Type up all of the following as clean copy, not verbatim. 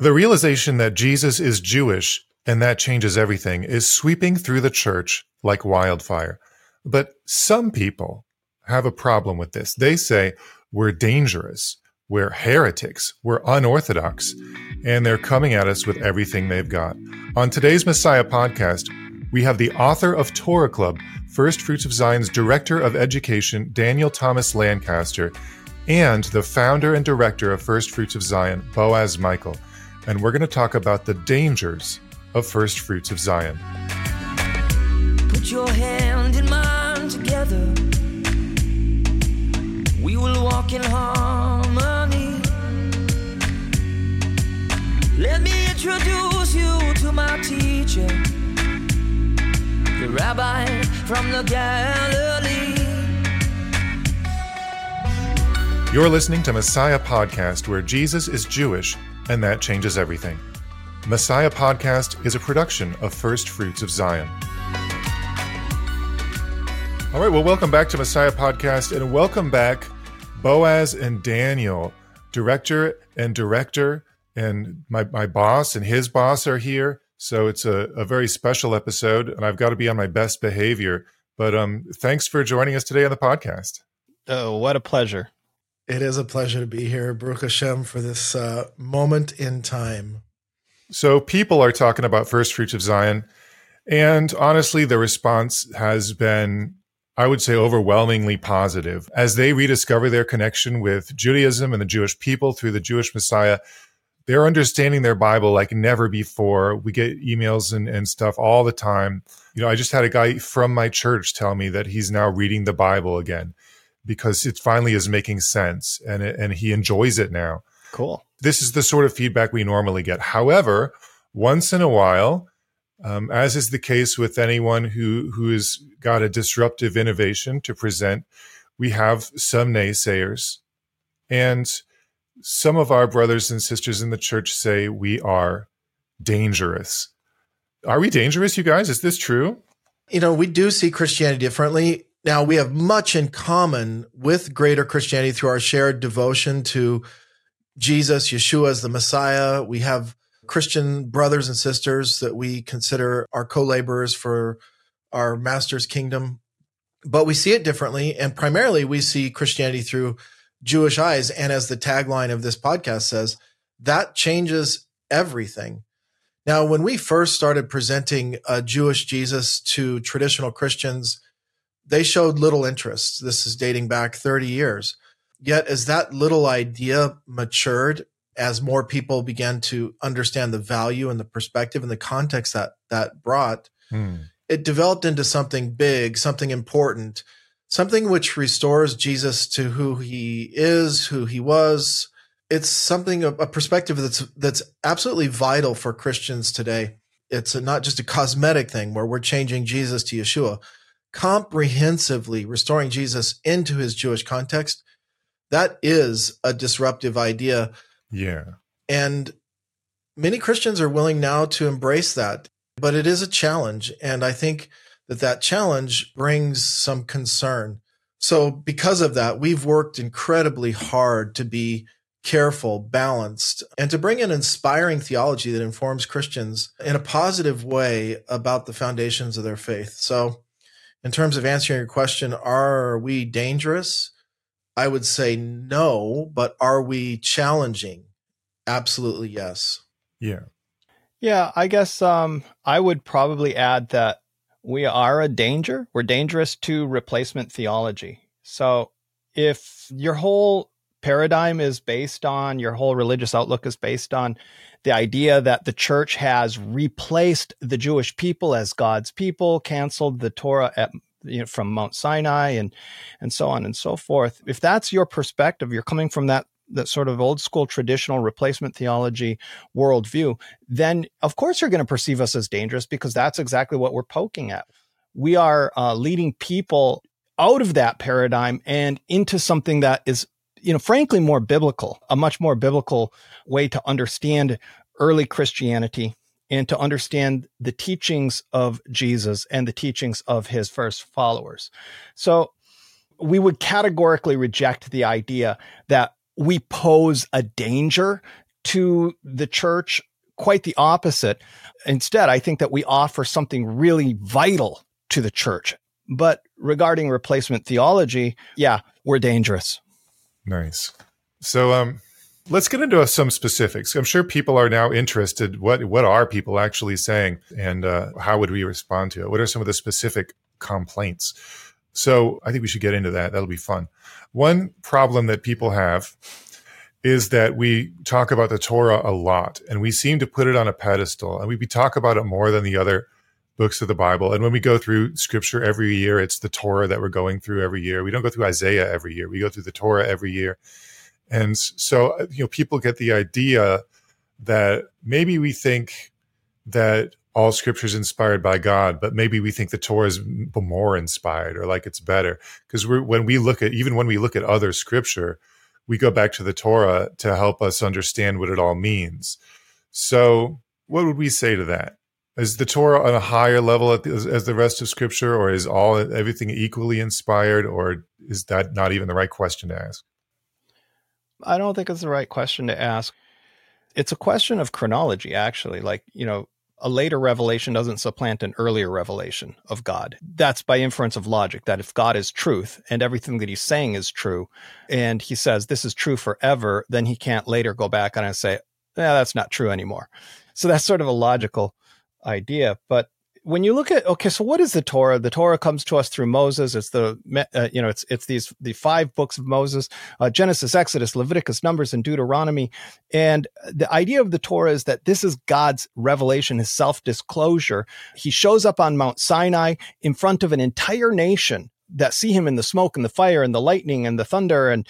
The realization that Jesus is Jewish, and that changes everything, is sweeping through the church like wildfire. But some people have a problem with this. They say, we're dangerous, we're heretics, we're unorthodox, and they're coming at us with everything they've got. On today's Messiah Podcast, we have the author of Torah Club, First Fruits of Zion's Director of Education, Daniel Thomas Lancaster, and the founder and director of First Fruits of Zion, Boaz Michael. And we're going to talk about the dangers of First Fruits of Zion. Put your hand in mine together. We will walk in harmony. Let me introduce you to my teacher, the rabbi from the Galilee. You're listening to Messiah Podcast, where Jesus is Jewish, and that changes everything. Messiah Podcast is a production of First Fruits of Zion. All right, well, welcome back to Messiah Podcast, and welcome back, Boaz and Daniel, director, and my boss and his boss are here, so it's a very special episode, and I've got to be on my best behavior. But thanks for joining us today on the podcast. Oh, what a pleasure. It is a pleasure to be here, Baruch Hashem, for this moment in time. So people are talking about First Fruits of Zion, and honestly, the response has been, I would say, overwhelmingly positive. As they rediscover their connection with Judaism and the Jewish people through the Jewish Messiah, they're understanding their Bible like never before. We get emails and stuff all the time. You know, I just had a guy from my church tell me that he's now reading the Bible again, because it finally is making sense, and he enjoys it now. Cool. This is the sort of feedback we normally get. However, once in a while, as is the case with anyone who has got a disruptive innovation to present, we have some naysayers. And some of our brothers and sisters in the church say we are dangerous. Are we dangerous, you guys? Is this true? You know, we do see Christianity differently. Now, we have much in common with greater Christianity through our shared devotion to Jesus, Yeshua as the Messiah. We have Christian brothers and sisters that we consider our co-laborers for our master's kingdom. But we see it differently, and primarily we see Christianity through Jewish eyes. And as the tagline of this podcast says, that changes everything. Now, when we first started presenting a Jewish Jesus to traditional Christians, they showed little interest. This is dating back 30 years. Yet as that little idea matured, as more people began to understand the value and the perspective and the context that brought, it developed into something big, something important, something which restores Jesus to who he is, who he was. It's something, a perspective that's absolutely vital for Christians today. It's not just a cosmetic thing where we're changing Jesus to Yeshua. Comprehensively restoring Jesus into his Jewish context, that is a disruptive idea. Yeah. And many Christians are willing now to embrace that, but it is a challenge. And I think that challenge brings some concern. So because of that, we've worked incredibly hard to be careful, balanced, and to bring an inspiring theology that informs Christians in a positive way about the foundations of their faith. So in terms of answering your question, are we dangerous? I would say no, but are we challenging? Absolutely yes. Yeah. Yeah, I guess I would probably add that we are a danger. We're dangerous to replacement theology. So if your whole paradigm is based on, your whole religious outlook is based on the idea that the church has replaced the Jewish people as God's people, canceled the Torah from Mount Sinai and so on and so forth. If that's your perspective, you're coming from that sort of old school traditional replacement theology worldview, then of course you're going to perceive us as dangerous, because that's exactly what we're poking at. We are leading people out of that paradigm and into something that is, frankly, more biblical, a much more biblical way to understand early Christianity and to understand the teachings of Jesus and the teachings of his first followers. So we would categorically reject the idea that we pose a danger to the church, quite the opposite. Instead, I think that we offer something really vital to the church. But regarding replacement theology, yeah, we're dangerous. Nice. So let's get into some specifics. I'm sure people are now interested. What are people actually saying, and how would we respond to it? What are some of the specific complaints? So I think we should get into that. That'll be fun. One problem that people have is that we talk about the Torah a lot, and we seem to put it on a pedestal, and we talk about it more than the other books of the Bible. And when we go through scripture every year, it's the Torah that we're going through every year. We don't go through Isaiah every year. We go through the Torah every year. And so, you know, people get the idea that maybe we think that all scripture is inspired by God, but maybe we think the Torah is more inspired, or like it's better. Because when we look at other scripture, we go back to the Torah to help us understand what it all means. So what would we say to that? Is the Torah on a higher level as the rest of scripture, or is everything equally inspired, or is that not even the right question to ask? I don't think it's the right question to ask. It's a question of chronology, actually. Like, you know, a later revelation doesn't supplant an earlier revelation of God. That's by inference of logic, that if God is truth and everything that he's saying is true, and he says this is true forever, then he can't later go back and say, that's not true anymore. So that's sort of a logical idea. But when you look at, okay, so what is the Torah? The Torah comes to us through Moses. It's the 5 books of Moses, Genesis, Exodus, Leviticus, Numbers, and Deuteronomy. And the idea of the Torah is that this is God's revelation, his self-disclosure. He shows up on Mount Sinai in front of an entire nation that see him in the smoke and the fire and the lightning and the thunder, and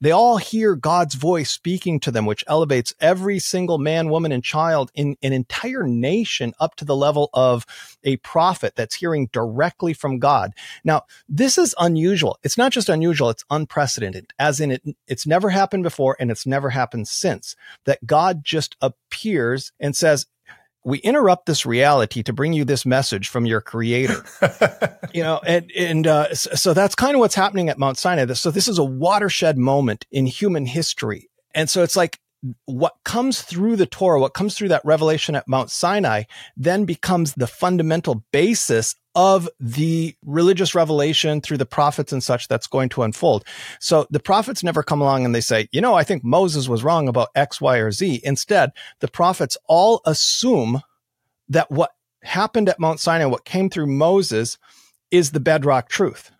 they all hear God's voice speaking to them, which elevates every single man, woman, and child in an entire nation up to the level of a prophet that's hearing directly from God. Now, this is unusual. It's not just unusual, it's unprecedented, as in it's never happened before and it's never happened since, that God just appears and says, "We interrupt this reality to bring you this message from your creator." So that's kind of what's happening at Mount Sinai. So this is a watershed moment in human history. And so it's like what comes through the Torah, what comes through that revelation at Mount Sinai, then becomes the fundamental basis of the religious revelation through the prophets and such that's going to unfold. So the prophets never come along and they say, I think Moses was wrong about X, Y, or Z. Instead, the prophets all assume that what happened at Mount Sinai, what came through Moses, is the bedrock truth.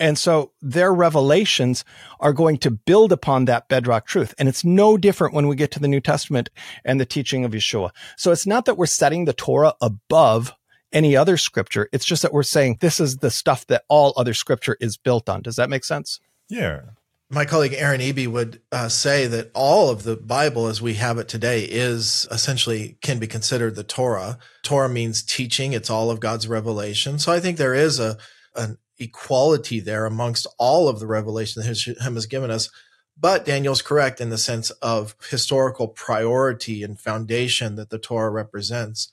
And so their revelations are going to build upon that bedrock truth. And it's no different when we get to the New Testament and the teaching of Yeshua. So it's not that we're setting the Torah above any other scripture. It's just that we're saying this is the stuff that all other scripture is built on. Does that make sense? Yeah. My colleague Aaron Eby would say that all of the Bible as we have it today is essentially can be considered the Torah. Torah means teaching. It's all of God's revelation. So I think there is an equality there amongst all of the revelation that Hashem has given us. But Daniel's correct in the sense of historical priority and foundation that the Torah represents.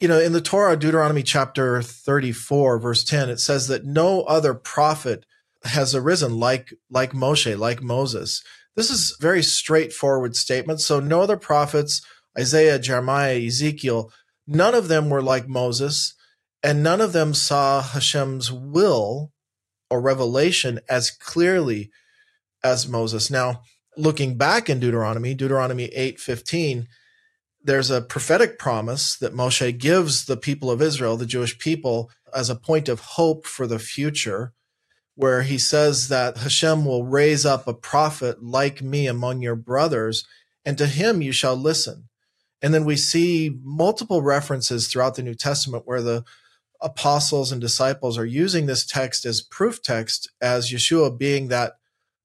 In the Torah, Deuteronomy chapter 34, verse 10, it says that no other prophet has arisen like Moshe, like Moses. This is a very straightforward statement. So no other prophets, Isaiah, Jeremiah, Ezekiel, none of them were like Moses. And none of them saw Hashem's will or revelation as clearly as Moses. Now, looking back in Deuteronomy 8:15, there's a prophetic promise that Moshe gives the people of Israel, the Jewish people, as a point of hope for the future, where he says that Hashem will raise up a prophet like me among your brothers, and to him you shall listen. And then we see multiple references throughout the New Testament where the apostles and disciples are using this text as proof text, as Yeshua being that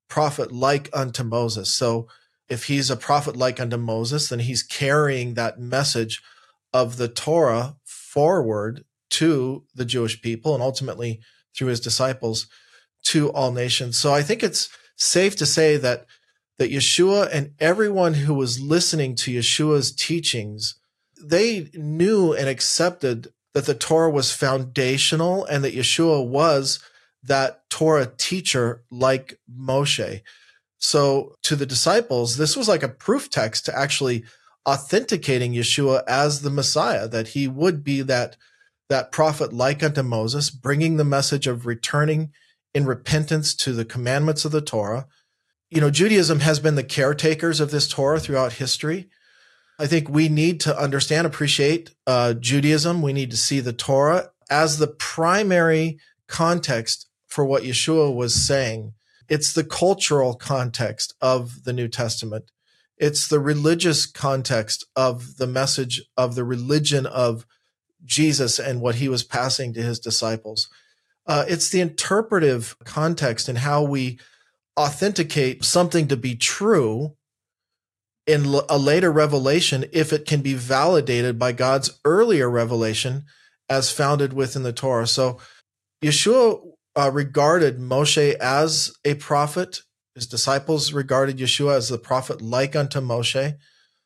prophet like unto Moses. So if he's a prophet like unto Moses, then he's carrying that message of the Torah forward to the Jewish people and ultimately through his disciples to all nations. So I think it's safe to say that Yeshua and everyone who was listening to Yeshua's teachings, they knew and accepted that the Torah was foundational and that Yeshua was that Torah teacher like Moshe. So to the disciples, this was like a proof text to actually authenticating Yeshua as the Messiah, that he would be that prophet like unto Moses, bringing the message of returning in repentance to the commandments of the Torah. You know, Judaism has been the caretakers of this Torah throughout history. I think we need to understand, appreciate Judaism. We need to see the Torah as the primary context for what Yeshua was saying. It's the cultural context of the New Testament. It's the religious context of the message of the religion of Jesus and what he was passing to his disciples. It's the interpretive context and how we authenticate something to be true in a later revelation if it can be validated by God's earlier revelation as founded within the Torah. So Yeshua regarded Moshe as a prophet. His disciples regarded Yeshua as the prophet like unto Moshe.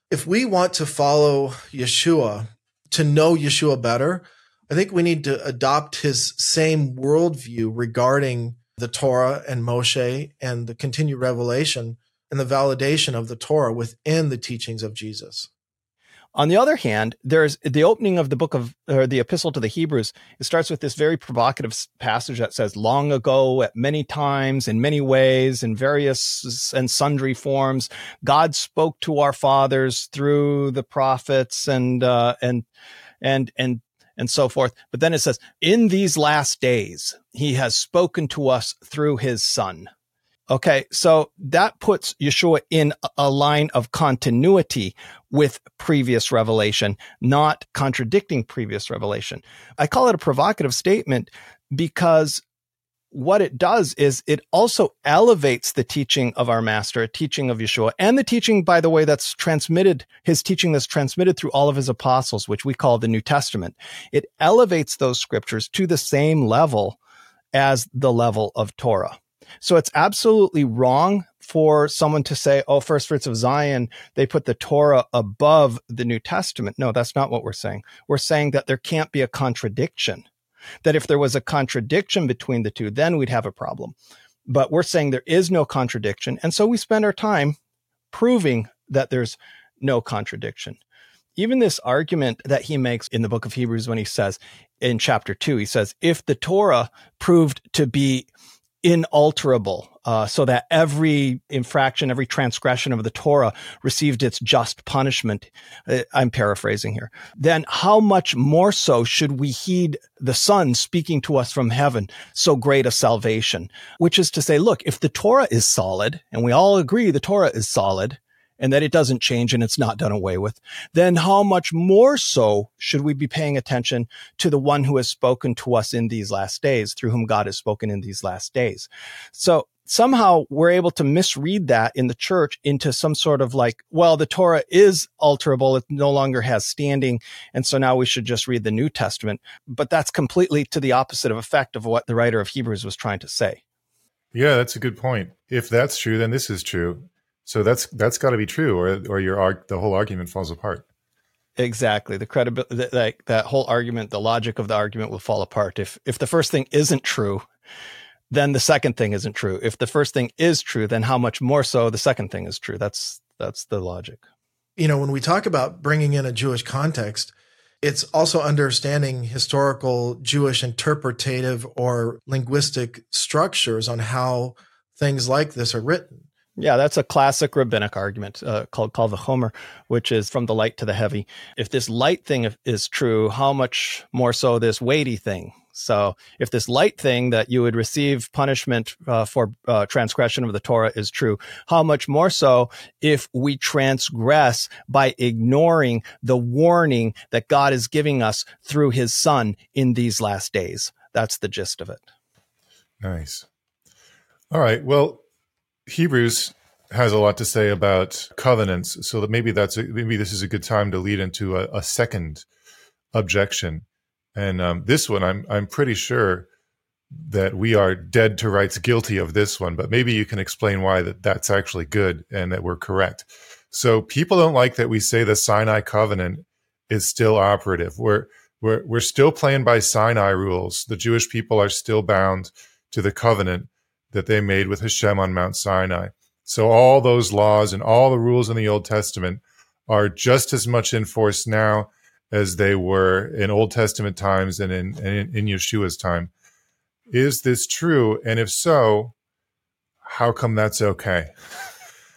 If we want to follow Yeshua, to know Yeshua better, I think we need to adopt his same worldview regarding the Torah and Moshe and the continued revelation and the validation of the Torah within the teachings of Jesus. On the other hand, there's the opening of the book of, or the epistle to the Hebrews. It starts with this very provocative passage that says, long ago, at many times, in many ways, in various and sundry forms, God spoke to our fathers through the prophets and so forth. But then it says, in these last days, he has spoken to us through his son. Okay, so that puts Yeshua in a line of continuity with previous revelation, not contradicting previous revelation. I call it a provocative statement because what it does is it also elevates the teaching of our master, a teaching of Yeshua, and the teaching, by the way, that's transmitted, his teaching that's transmitted through all of his apostles, which we call the New Testament. It elevates those scriptures to the same level as the level of Torah. So it's absolutely wrong for someone to say, oh, First Fruits of Zion, they put the Torah above the New Testament. No, that's not what we're saying. We're saying that there can't be a contradiction, that if there was a contradiction between the two, then we'd have a problem. But we're saying there is no contradiction. And so we spend our time proving that there's no contradiction. Even this argument that he makes in the book of Hebrews when he says in chapter 2, he says, if the Torah proved to be inalterable, so that every infraction, every transgression of the Torah received its just punishment. I'm paraphrasing here. Then how much more so should we heed the Son speaking to us from heaven, so great a salvation? Which is to say, look, if the Torah is solid, and we all agree the Torah is solid, and that it doesn't change and it's not done away with, then how much more so should we be paying attention to the one who has spoken to us in these last days, through whom God has spoken in these last days? So somehow we're able to misread that in the church into some sort of like, well, the Torah is alterable. It no longer has standing. And so now we should just read the New Testament. But that's completely to the opposite of effect of what the writer of Hebrews was trying to say. Yeah, that's a good point. If that's true, then this is true. So that's got to be true, or the whole argument falls apart. Exactly, the credibility, like that whole argument, the logic of the argument will fall apart. If the first thing isn't true, then the second thing isn't true. If the first thing is true, then how much more so the second thing is true? That's the logic. You know, when we talk about bringing in a Jewish context, it's also understanding historical Jewish interpretative or linguistic structures on how things like this are written. Yeah, that's a classic rabbinic argument called kal va homer, which is from the light to the heavy. If this light thing is true, how much more so this weighty thing? So if this light thing that you would receive punishment for transgression of the Torah is true, how much more so if we transgress by ignoring the warning that God is giving us through his son in these last days? That's the gist of it. Nice. All right, well, Hebrews has a lot to say about covenants, so that maybe this is a good time to lead into a second objection. And this one, I'm pretty sure that we are dead to rights guilty of this one, but maybe you can explain why that's actually good and that we're correct. So people don't like that we say the Sinai covenant is still operative. We're still playing by Sinai rules. The Jewish people are still bound to the covenant that they made with Hashem on Mount Sinai. So all those laws and all the rules in the Old Testament are just as much in force now as they were in Old Testament times and in Yeshua's time. Is this true? And if so, how come that's okay?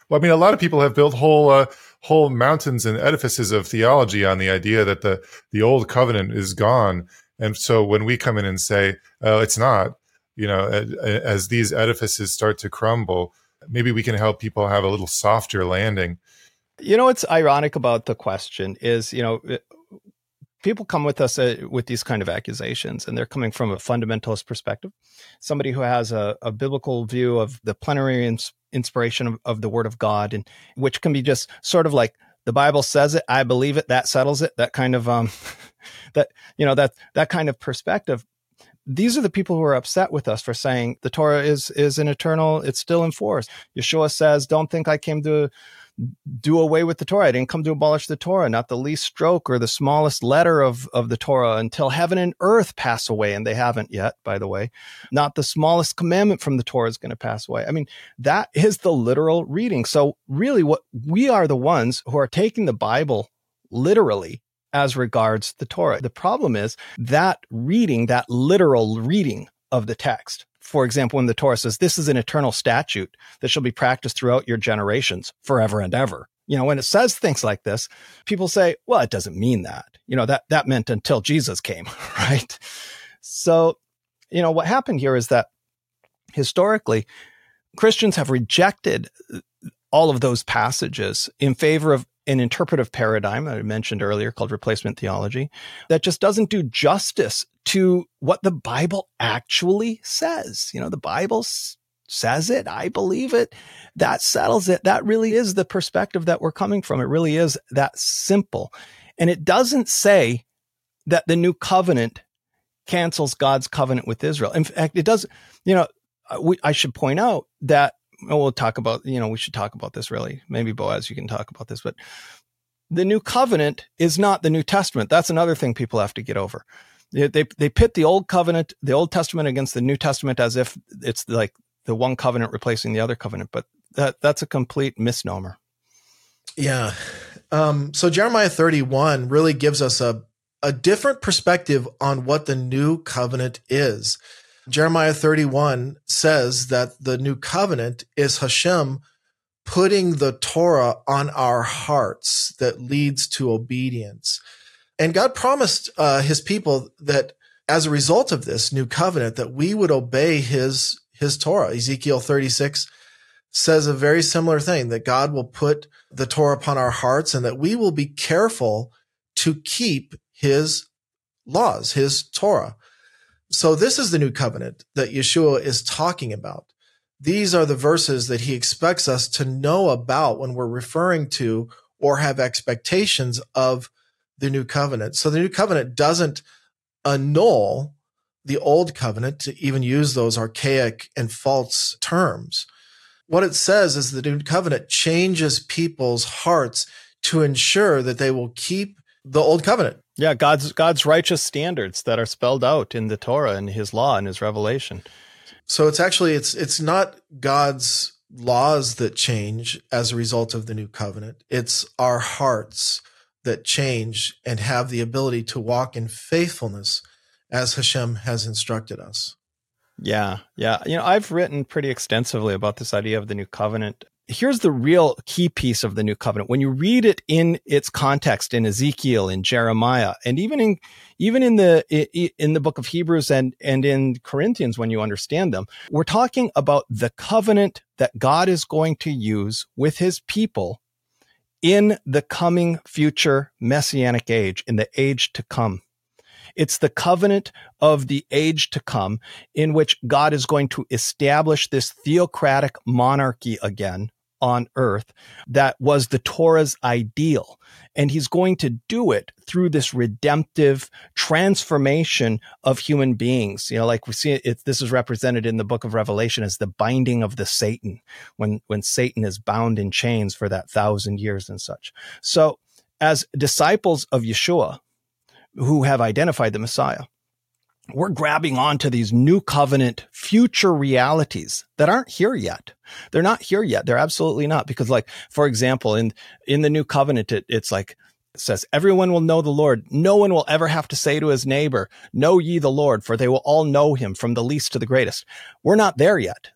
Well, I mean, a lot of people have built whole mountains and edifices of theology on the idea that the old covenant is gone. And so when we come in and say, oh, it's not, you know, as these edifices start to crumble, maybe we can help people have a little softer landing. You know, what's ironic about the question is, you know, people come with us with these kind of accusations, and they're coming from a fundamentalist perspective, somebody who has a biblical view of the plenary inspiration of the Word of God, and which can be just sort of like, the Bible says it, I believe it, that settles it, that kind of that kind of perspective. These are the people who are upset with us for saying the Torah is an eternal, it's still in force. Yeshua says, don't think I came to do away with the Torah. I didn't come to abolish the Torah, not the least stroke or the smallest letter of the Torah until heaven and earth pass away. And they haven't yet, by the way. Not the smallest commandment from the Torah is going to pass away. I mean, that is the literal reading. So really, what we are the ones who are taking the Bible literally as regards the Torah. The problem is that reading, that literal reading of the text. For example, when the Torah says, this is an eternal statute that shall be practiced throughout your generations forever and ever. You know, when it says things like this, people say, well, it doesn't mean that. You know, that meant until Jesus came, right? So, you know, what happened here is that historically, Christians have rejected all of those passages in favor of an interpretive paradigm I mentioned earlier called replacement theology that just doesn't do justice to what the Bible actually says. You know, the Bible says it, I believe it, that settles it. That really is the perspective that we're coming from. It really is that simple. And it doesn't say that the new covenant cancels God's covenant with Israel. In fact, it does, you know, I should point out that we should talk about this really. Maybe Boaz, you can talk about this, but the new covenant is not the New Testament. That's another thing people have to get over. They pit the old covenant, the Old Testament against the New Testament as if it's like the one covenant replacing the other covenant, but that's a complete misnomer. Yeah. So Jeremiah 31 really gives us a different perspective on what the new covenant is. Jeremiah 31 says that the new covenant is Hashem putting the Torah on our hearts that leads to obedience. And God promised his people that as a result of this new covenant, that we would obey his Torah. Ezekiel 36 says a very similar thing, that God will put the Torah upon our hearts and that we will be careful to keep his laws, his Torah. So this is the new covenant that Yeshua is talking about. These are the verses that he expects us to know about when we're referring to or have expectations of the new covenant. So the new covenant doesn't annul the old covenant, to even use those archaic and false terms. What it says is the new covenant changes people's hearts to ensure that they will keep the old covenant. Yeah, God's righteous standards that are spelled out in the Torah and his law and his revelation. So it's actually, it's not God's laws that change as a result of the new covenant. It's our hearts that change and have the ability to walk in faithfulness as Hashem has instructed us. Yeah. You know, I've written pretty extensively about this idea of the new covenant. Here's the real key piece of the new covenant. When you read it in its context in Ezekiel, in Jeremiah, and even in the book of Hebrews and in Corinthians, when you understand them, we're talking about the covenant that God is going to use with his people in the coming future messianic age, in the age to come. It's the covenant of the age to come in which God is going to establish this theocratic monarchy again on earth that was the Torah's ideal. And he's going to do it through this redemptive transformation of human beings. You know, like we see it, this is represented in the book of Revelation as the binding of the Satan, when Satan is bound in chains for that 1,000 years and such. So as disciples of Yeshua, who have identified the Messiah, we're grabbing onto these new covenant future realities that aren't here yet. They're not here yet. They're absolutely not. Because, like, for example, in the new covenant, it's like, it says, everyone will know the Lord. No one will ever have to say to his neighbor, know ye the Lord, for they will all know him, from the least to the greatest. We're not there yet.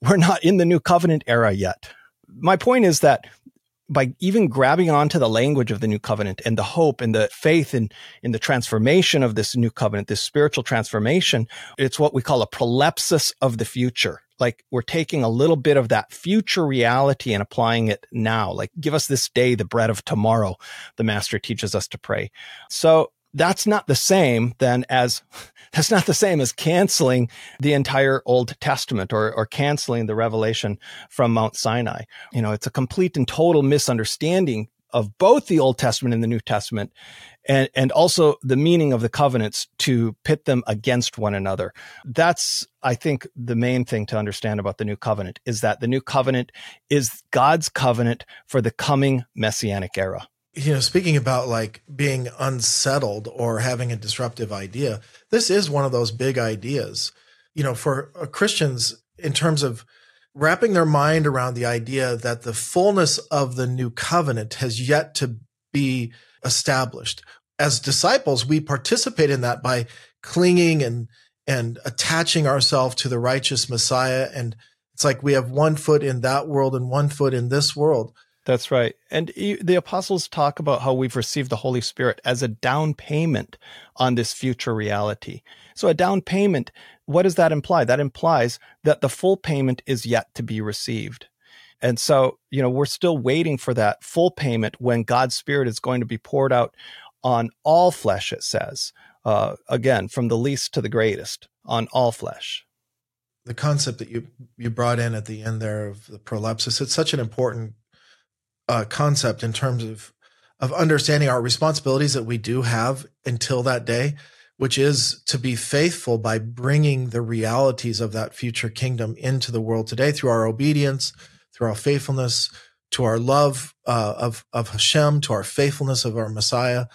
We're not in the new covenant era yet. My point is that by even grabbing onto the language of the new covenant and the hope and the faith in the transformation of this new covenant, this spiritual transformation, it's what we call a prolepsis of the future. Like, we're taking a little bit of that future reality and applying it now. Like, give us this day the bread of tomorrow, the master teaches us to pray. So that's not the same as canceling the entire Old Testament or canceling the revelation from Mount Sinai. You know, it's a complete and total misunderstanding of both the Old Testament and the New Testament, and also the meaning of the covenants, to pit them against one another. That's, I think, the main thing to understand about the New Covenant, is that the New Covenant is God's covenant for the coming Messianic era. You know, speaking about like being unsettled or having a disruptive idea, this is one of those big ideas, you know, for Christians in terms of wrapping their mind around the idea that the fullness of the new covenant has yet to be established. As disciples, we participate in that by clinging and attaching ourselves to the righteous Messiah. And it's like we have one foot in that world and one foot in this world. That's right. And the apostles talk about how we've received the Holy Spirit as a down payment on this future reality. So a down payment, what does that imply? That implies that the full payment is yet to be received. And so, you know, we're still waiting for that full payment when God's Spirit is going to be poured out on all flesh, it says. Again, from the least to the greatest, on all flesh. The concept that you brought in at the end there of the prolepsis, it's such an important concept in terms of understanding our responsibilities that we do have until that day, which is to be faithful by bringing the realities of that future kingdom into the world today through our obedience, through our faithfulness, to our love of Hashem, to our faithfulness of our Messiah.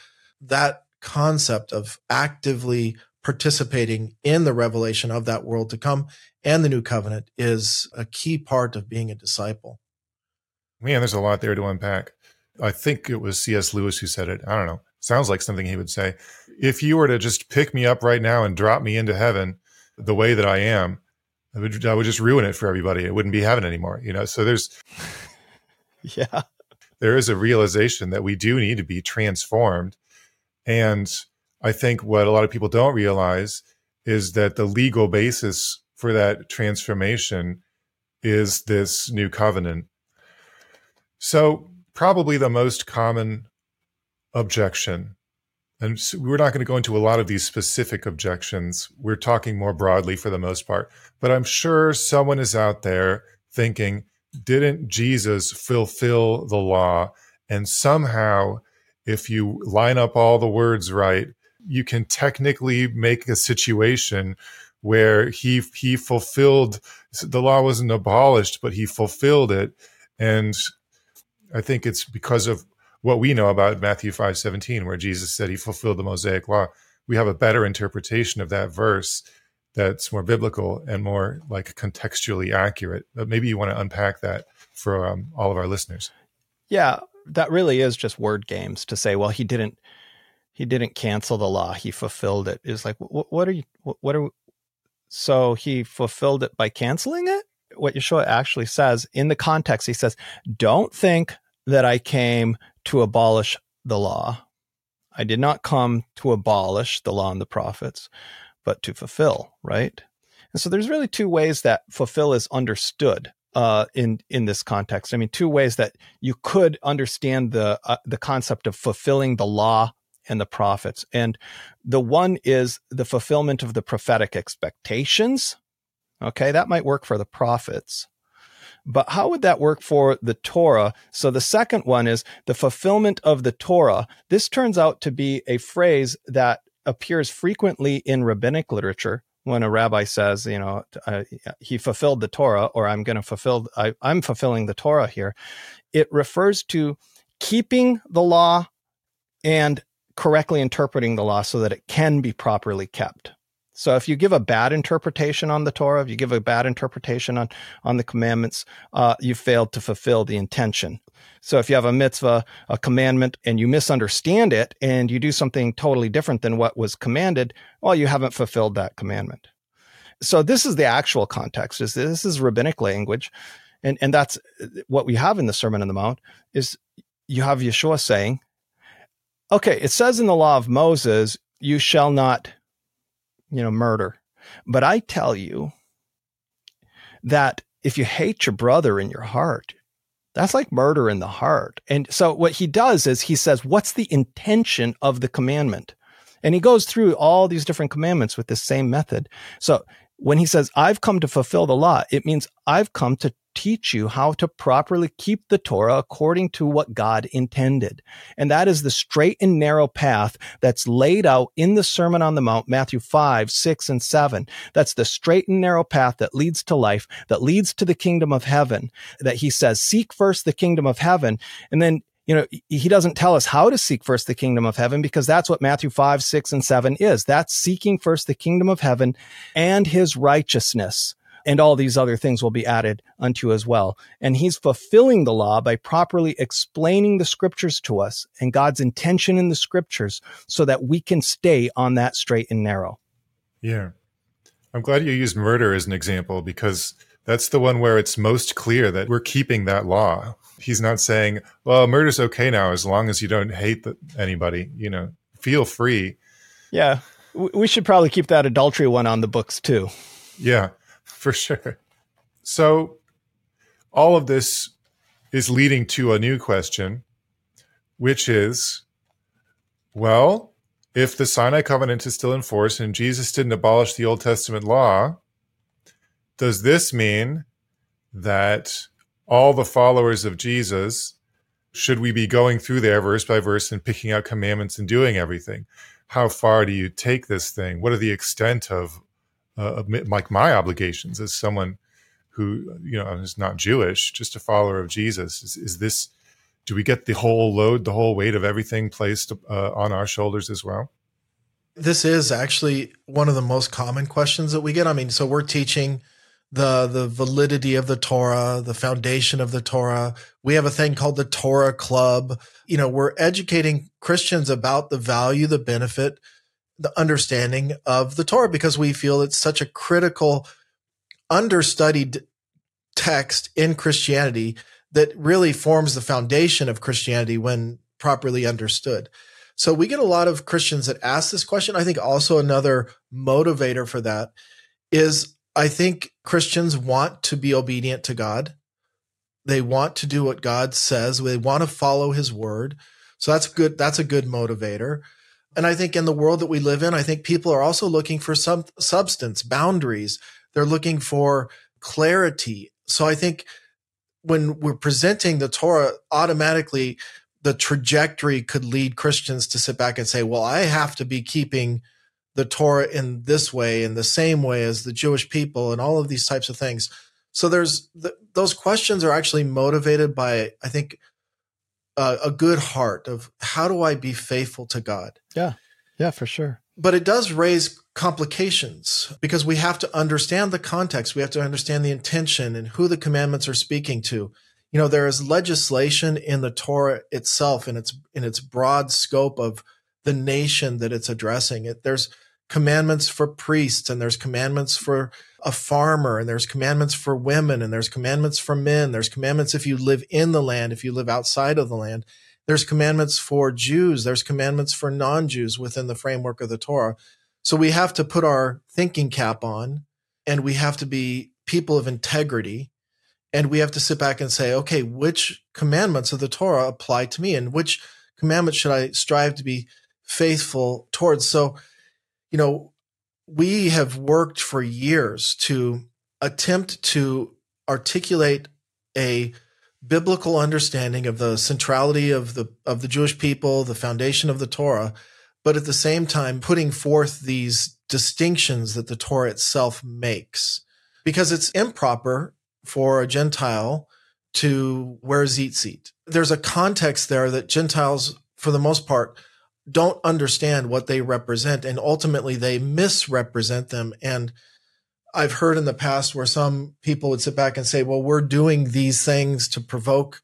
That concept of actively participating in the revelation of that world to come and the new covenant is a key part of being a disciple. Man, there's a lot there to unpack. I think it was C.S. Lewis who said it. I don't know. Sounds like something he would say. If you were to just pick me up right now and drop me into heaven the way that I am, I would just ruin it for everybody. It wouldn't be heaven anymore, you know? So there is a realization that we do need to be transformed. And I think what a lot of people don't realize is that the legal basis for that transformation is this new covenant. So probably the most common objection, and we're not going to go into a lot of these specific objections. We're talking more broadly for the most part, but I'm sure someone is out there thinking, didn't Jesus fulfill the law? And somehow, if you line up all the words right, you can technically make a situation where he fulfilled, the law wasn't abolished, but he fulfilled it. And I think it's because of what we know about Matthew 5:17, where Jesus said he fulfilled the Mosaic law. We have a better interpretation of that verse that's more biblical and more like contextually accurate. But maybe you want to unpack that for all of our listeners. Yeah, that really is just word games to say, well, he didn't cancel the law; he fulfilled it. It's like, so he fulfilled it by canceling it? What Yeshua actually says in the context, he says, don't think that I came to abolish the law. I did not come to abolish the law and the prophets, but to fulfill, right? And so there's really two ways that fulfill is understood in this context. I mean, two ways that you could understand the concept of fulfilling the law and the prophets. And the one is the fulfillment of the prophetic expectations. Okay, that might work for the prophets, but how would that work for the Torah? So the second one is the fulfillment of the Torah. This turns out to be a phrase that appears frequently in rabbinic literature when a rabbi says, you know, he fulfilled the Torah, or I'm fulfilling the Torah here. It refers to keeping the law and correctly interpreting the law so that it can be properly kept. So if you give a bad interpretation on the Torah, if you give a bad interpretation on the commandments, you failed to fulfill the intention. So if you have a mitzvah, a commandment, and you misunderstand it, and you do something totally different than what was commanded, well, you haven't fulfilled that commandment. So this is the actual context. This is rabbinic language. And that's what we have in the Sermon on the Mount, is you have Yeshua saying, okay, it says in the law of Moses, you shall not, murder. But I tell you that if you hate your brother in your heart, that's like murder in the heart. And so what he does is he says, what's the intention of the commandment? And he goes through all these different commandments with the same method. So when he says, I've come to fulfill the law, it means I've come to teach you how to properly keep the Torah according to what God intended. And that is the straight and narrow path that's laid out in the Sermon on the Mount, Matthew 5, 6, and 7. That's the straight and narrow path that leads to life, that leads to the kingdom of heaven, that he says, seek first the kingdom of heaven. And then, he doesn't tell us how to seek first the kingdom of heaven, because that's what Matthew 5, 6, and 7 is. That's seeking first the kingdom of heaven and his righteousness. And all these other things will be added unto as well. And he's fulfilling the law by properly explaining the scriptures to us and God's intention in the scriptures so that we can stay on that straight and narrow. Yeah. I'm glad you used murder as an example, because that's the one where it's most clear that we're keeping that law. He's not saying, well, murder's okay now as long as you don't hate anybody, feel free. Yeah. We should probably keep that adultery one on the books too. Yeah. For sure. So all of this is leading to a new question, which is, well, if the Sinai covenant is still in force and Jesus didn't abolish the Old Testament law, does this mean that all the followers of Jesus, should we be going through there verse by verse and picking out commandments and doing everything? How far do you take this thing? What are the extent of like my obligations as someone who, is not Jewish, just a follower of Jesus? Is this, do we get the whole load, the whole weight of everything placed on our shoulders as well? This is actually one of the most common questions that we get. I mean, so we're teaching the validity of the Torah, the foundation of the Torah. We have a thing called the Torah Club. We're educating Christians about the value, the benefit, the understanding of the Torah, because we feel it's such a critical, understudied text in Christianity that really forms the foundation of Christianity when properly understood. So we get a lot of Christians that ask this question. I think also another motivator for that is, I think Christians want to be obedient to God. They want to do what God says. They want to follow his word. So that's good. That's a good motivator. And I think in the world that we live in, I think people are also looking for some substance, boundaries. They're looking for clarity. So I think when we're presenting the Torah, automatically the trajectory could lead Christians to sit back and say, well, I have to be keeping the Torah in this way, in the same way as the Jewish people, and all of these types of things. So there's those questions are actually motivated by, I think, a good heart of how do I be faithful to God? Yeah. Yeah, for sure. But it does raise complications, because we have to understand the context. We have to understand the intention and who the commandments are speaking to. There is legislation in the Torah itself, and in its broad scope of the nation that it's addressing. There's commandments for priests, and there's commandments for a farmer, and there's commandments for women, and there's commandments for men. There's commandments if you live in the land, if you live outside of the land. There's commandments for Jews. There's commandments for non-Jews within the framework of the Torah. So we have to put our thinking cap on, and we have to be people of integrity, and we have to sit back and say, okay, which commandments of the Torah apply to me, and which commandments should I strive to be faithful towards? So, we have worked for years to attempt to articulate a biblical understanding of the centrality of the Jewish people, the foundation of the Torah, but at the same time putting forth these distinctions that the Torah itself makes, because it's improper for a Gentile to wear tzitzit. There's a context there that Gentiles, for the most part, don't understand what they represent, and ultimately they misrepresent them. And I've heard in the past where some people would sit back and say, well, we're doing these things to provoke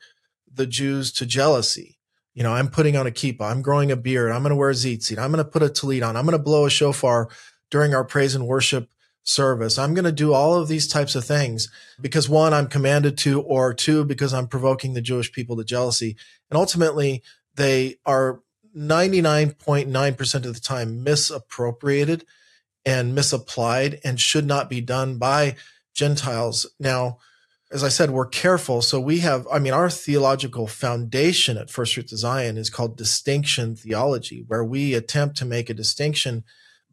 the Jews to jealousy. You know, I'm putting on a kippa, I'm growing a beard, I'm going to wear a tzitzit, I'm going to put a tallit on, I'm going to blow a shofar during our praise and worship service. I'm going to do all of these types of things because one, I'm commanded to, or two, because I'm provoking the Jewish people to jealousy. And ultimately, they are 99.9% of the time misappropriated and misapplied and should not be done by Gentiles. Now, as I said, we're careful. So we have, our theological foundation at First Fruits of Zion is called distinction theology, where we attempt to make a distinction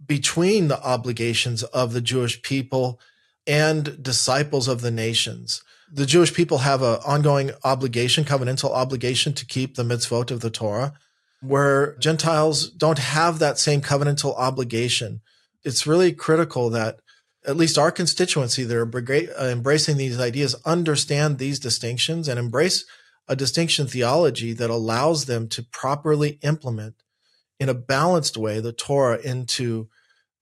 between the obligations of the Jewish people and disciples of the nations. The Jewish people have an ongoing obligation, covenantal obligation, to keep the mitzvot of the Torah, where Gentiles don't have that same covenantal obligation. It's really critical that at least our constituency that are embracing these ideas understand these distinctions and embrace a distinction theology that allows them to properly implement in a balanced way the Torah into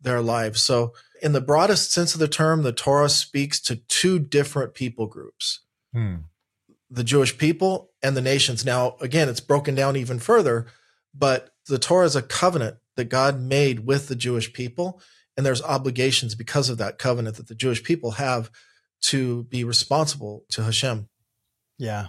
their lives. So in the broadest sense of the term, the Torah speaks to two different people groups, the Jewish people and the nations. Now, again, it's broken down even further, but the Torah is a covenant that God made with the Jewish people, and there's obligations because of that covenant that the Jewish people have to be responsible to Hashem. Yeah.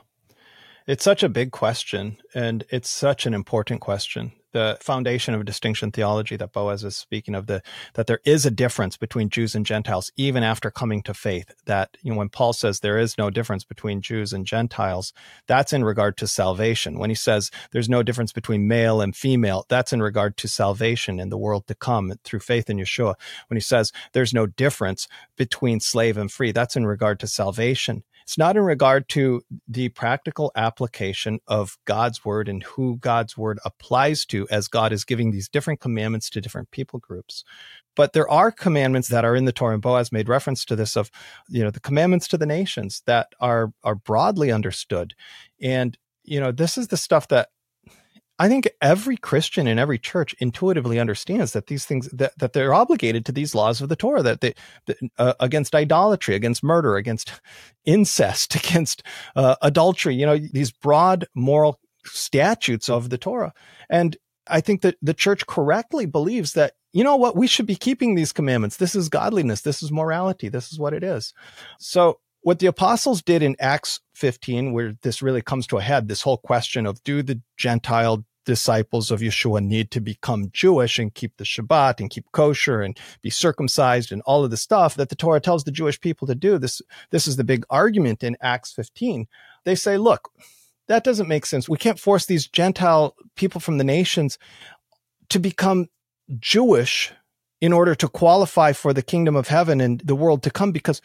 It's such a big question, and it's such an important question. The foundation of distinction theology that Boaz is speaking of, that there is a difference between Jews and Gentiles, even after coming to faith, that when Paul says there is no difference between Jews and Gentiles, that's in regard to salvation. When he says there's no difference between male and female, that's in regard to salvation in the world to come through faith in Yeshua. When he says there's no difference between slave and free, that's in regard to salvation. It's not in regard to the practical application of God's word and who God's word applies to, as God is giving these different commandments to different people groups. But there are commandments that are in the Torah, and Boaz made reference to this, of the commandments to the nations that are broadly understood. And this is the stuff that I think every Christian in every church intuitively understands, that these things, that they're obligated to these laws of the Torah, that against idolatry, against murder, against incest, against adultery, these broad moral statutes of the Torah. And I think that the church correctly believes that, we should be keeping these commandments. This is godliness. This is morality. This is what it is. So what the apostles did in Acts 15, where this really comes to a head, this whole question of, do the Gentile disciples of Yeshua need to become Jewish and keep the Shabbat and keep kosher and be circumcised and all of the stuff that the Torah tells the Jewish people to do? This is the big argument in Acts 15. They say, look, that doesn't make sense. We can't force these Gentile people from the nations to become Jewish in order to qualify for the kingdom of heaven and the world to come, because,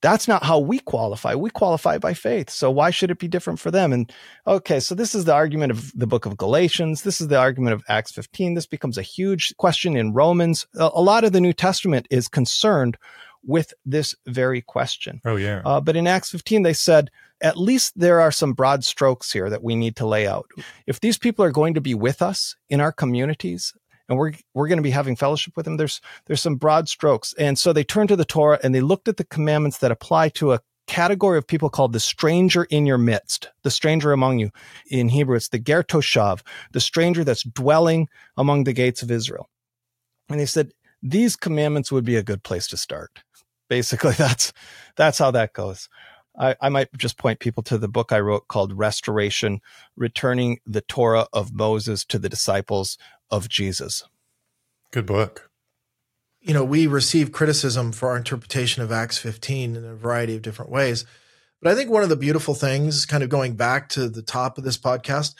that's not how we qualify. We qualify by faith. So why should it be different for them? And okay, so this is the argument of the book of Galatians. This is the argument of Acts 15. This becomes a huge question in Romans. A lot of the New Testament is concerned with this very question. Oh, yeah. But in Acts 15, they said, at least there are some broad strokes here that we need to lay out. If these people are going to be with us in our communities, and we're going to be having fellowship with them, there's some broad strokes. And so they turned to the Torah and they looked at the commandments that apply to a category of people called the stranger in your midst, the stranger among you. In Hebrew, it's the ger toshav, the stranger that's dwelling among the gates of Israel. And they said, these commandments would be a good place to start. Basically, that's how that goes. I might just point people to the book I wrote called Restoration, Returning the Torah of Moses to the Disciples of Jesus. Good book. We receive criticism for our interpretation of Acts 15 in a variety of different ways. But I think one of the beautiful things, kind of going back to the top of this podcast,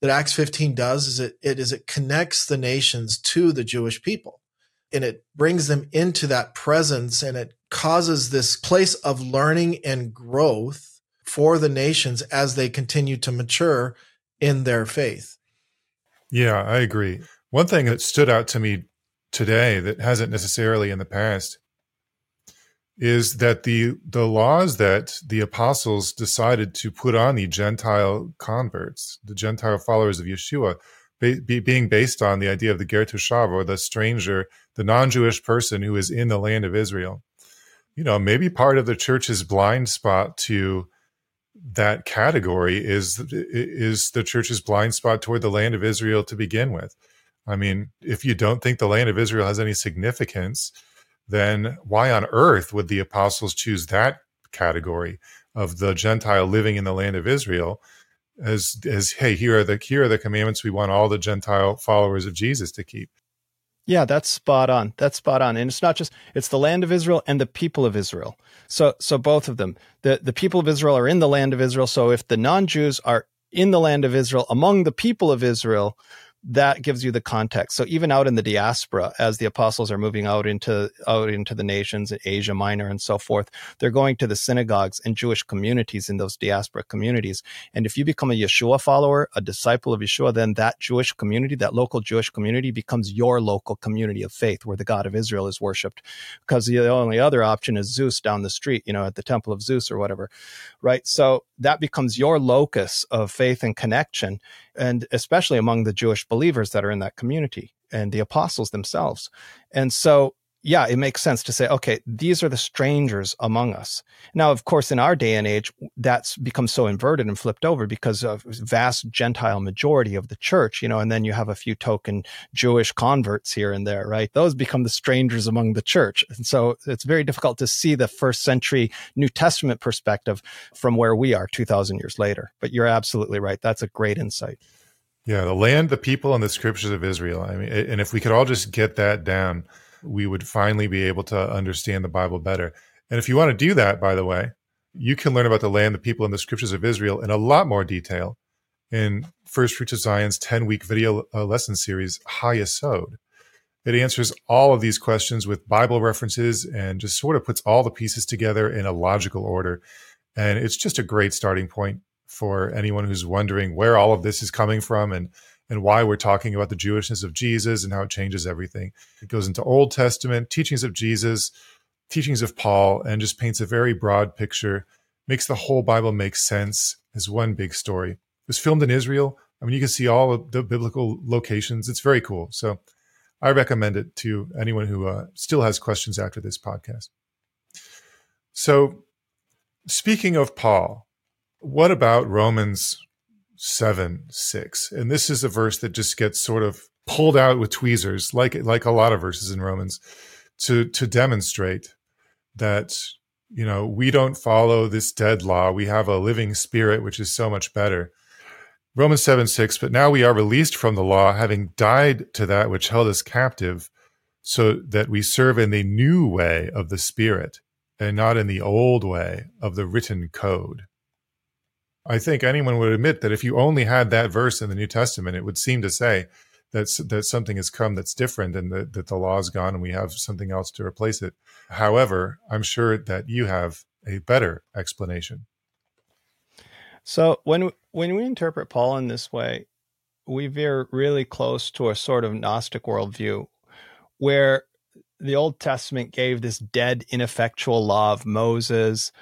that Acts 15 does is it connects the nations to the Jewish people. And it brings them into that presence, and it causes this place of learning and growth for the nations as they continue to mature in their faith. Yeah, I agree. One thing that stood out to me today that hasn't necessarily in the past is that the laws that the apostles decided to put on the Gentile converts, the Gentile followers of Yeshua, being based on the idea of the ger toshav, or the stranger, the non-Jewish person who is in the land of Israel. You know, maybe part of the church's blind spot to that category is the church's blind spot toward the land of Israel to begin with. I mean, if you don't think the land of Israel has any significance, then why on earth would the apostles choose that category of the Gentile living in the land of Israel as hey, here are the commandments we want all the Gentile followers of Jesus to keep? Yeah, that's spot on. That's spot on. And it's not just, it's the land of Israel and the people of Israel. So both of them. The people of Israel are in the land of Israel. So if the non-Jews are in the land of Israel among the people of Israel, that gives you the context. So even out in the diaspora, as the apostles are moving out into the nations, Asia Minor and so forth, they're going to the synagogues and Jewish communities in those diaspora communities. And if you become a Yeshua follower, a disciple of Yeshua, then that Jewish community, that local Jewish community, becomes your local community of faith where the God of Israel is worshipped. Because the only other option is Zeus down the street, you know, at the temple of Zeus or whatever, right? So that becomes your locus of faith and connection, and especially among the Jewish believers that are in that community and the apostles themselves. And so, yeah, it makes sense to say, okay, these are the strangers among us. Now, of course, in our day and age, that's become so inverted and flipped over because of vast Gentile majority of the church, you know, and then you have a few token Jewish converts here and there, right? Those become the strangers among the church. And so it's very difficult to see the first century New Testament perspective from where we are 2,000 years later. But you're absolutely right. That's a great insight. Yeah, the land, the people, and the scriptures of Israel. I mean, and if we could all just get that down, we would finally be able to understand the Bible better. And if you want to do that, by the way, you can learn about the land, the people, and the scriptures of Israel in a lot more detail in First Fruits of Zion's 10-week video lesson series, Hayesod. It answers all of these questions with Bible references and just sort of puts all the pieces together in a logical order. And it's just a great starting point for anyone who's wondering where all of this is coming from and why we're talking about the Jewishness of Jesus and how it changes everything. It goes into Old Testament, teachings of Jesus, teachings of Paul, and just paints a very broad picture, makes the whole Bible make sense as one big story. It was filmed in Israel. I mean, you can see all of the biblical locations. It's very cool. So I recommend it to anyone who still has questions after this podcast. So speaking of Paul, what about Romans 7:6? And this is a verse that just gets sort of pulled out with tweezers, like a lot of verses in Romans, to demonstrate that, you know, we don't follow this dead law. We have a living spirit, which is so much better. Romans 7:6, but now we are released from the law, having died to that which held us captive, so that we serve in the new way of the spirit and not in the old way of the written code. I think anyone would admit that if you only had that verse in the New Testament, it would seem to say that something has come that's different and that the law is gone and we have something else to replace it. However, I'm sure that you have a better explanation. So when we interpret Paul in this way, we veer really close to a sort of Gnostic worldview where the Old Testament gave this dead, ineffectual law of Moses.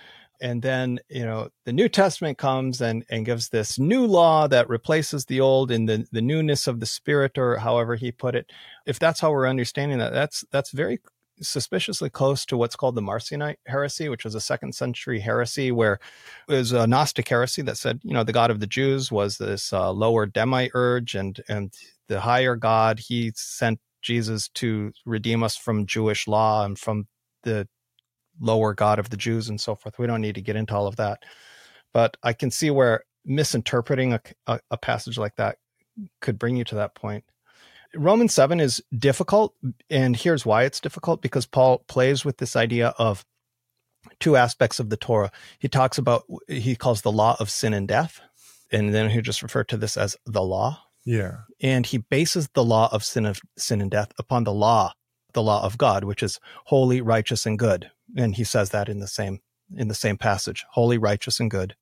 And then, you know, the New Testament comes and gives this new law that replaces the old in the newness of the Spirit, or however he put it. If that's how we're understanding that, that's very suspiciously close to what's called the Marcionite heresy, which was a second century heresy where it was a Gnostic heresy that said, you know, the God of the Jews was this lower demiurge, and the higher God, he sent Jesus to redeem us from Jewish law and from the lower God of the Jews and so forth. We don't need to get into all of that. But I can see where misinterpreting a passage like that could bring you to that point. Romans 7 is difficult, and here's why it's difficult, because Paul plays with this idea of two aspects of the Torah. He talks about, he calls the law of sin and death, and then he just referred to this as the law. Yeah. And he bases the law of sin and death upon the law of God, which is holy, righteous, and good. And he says that in the same passage, holy, righteous, and good.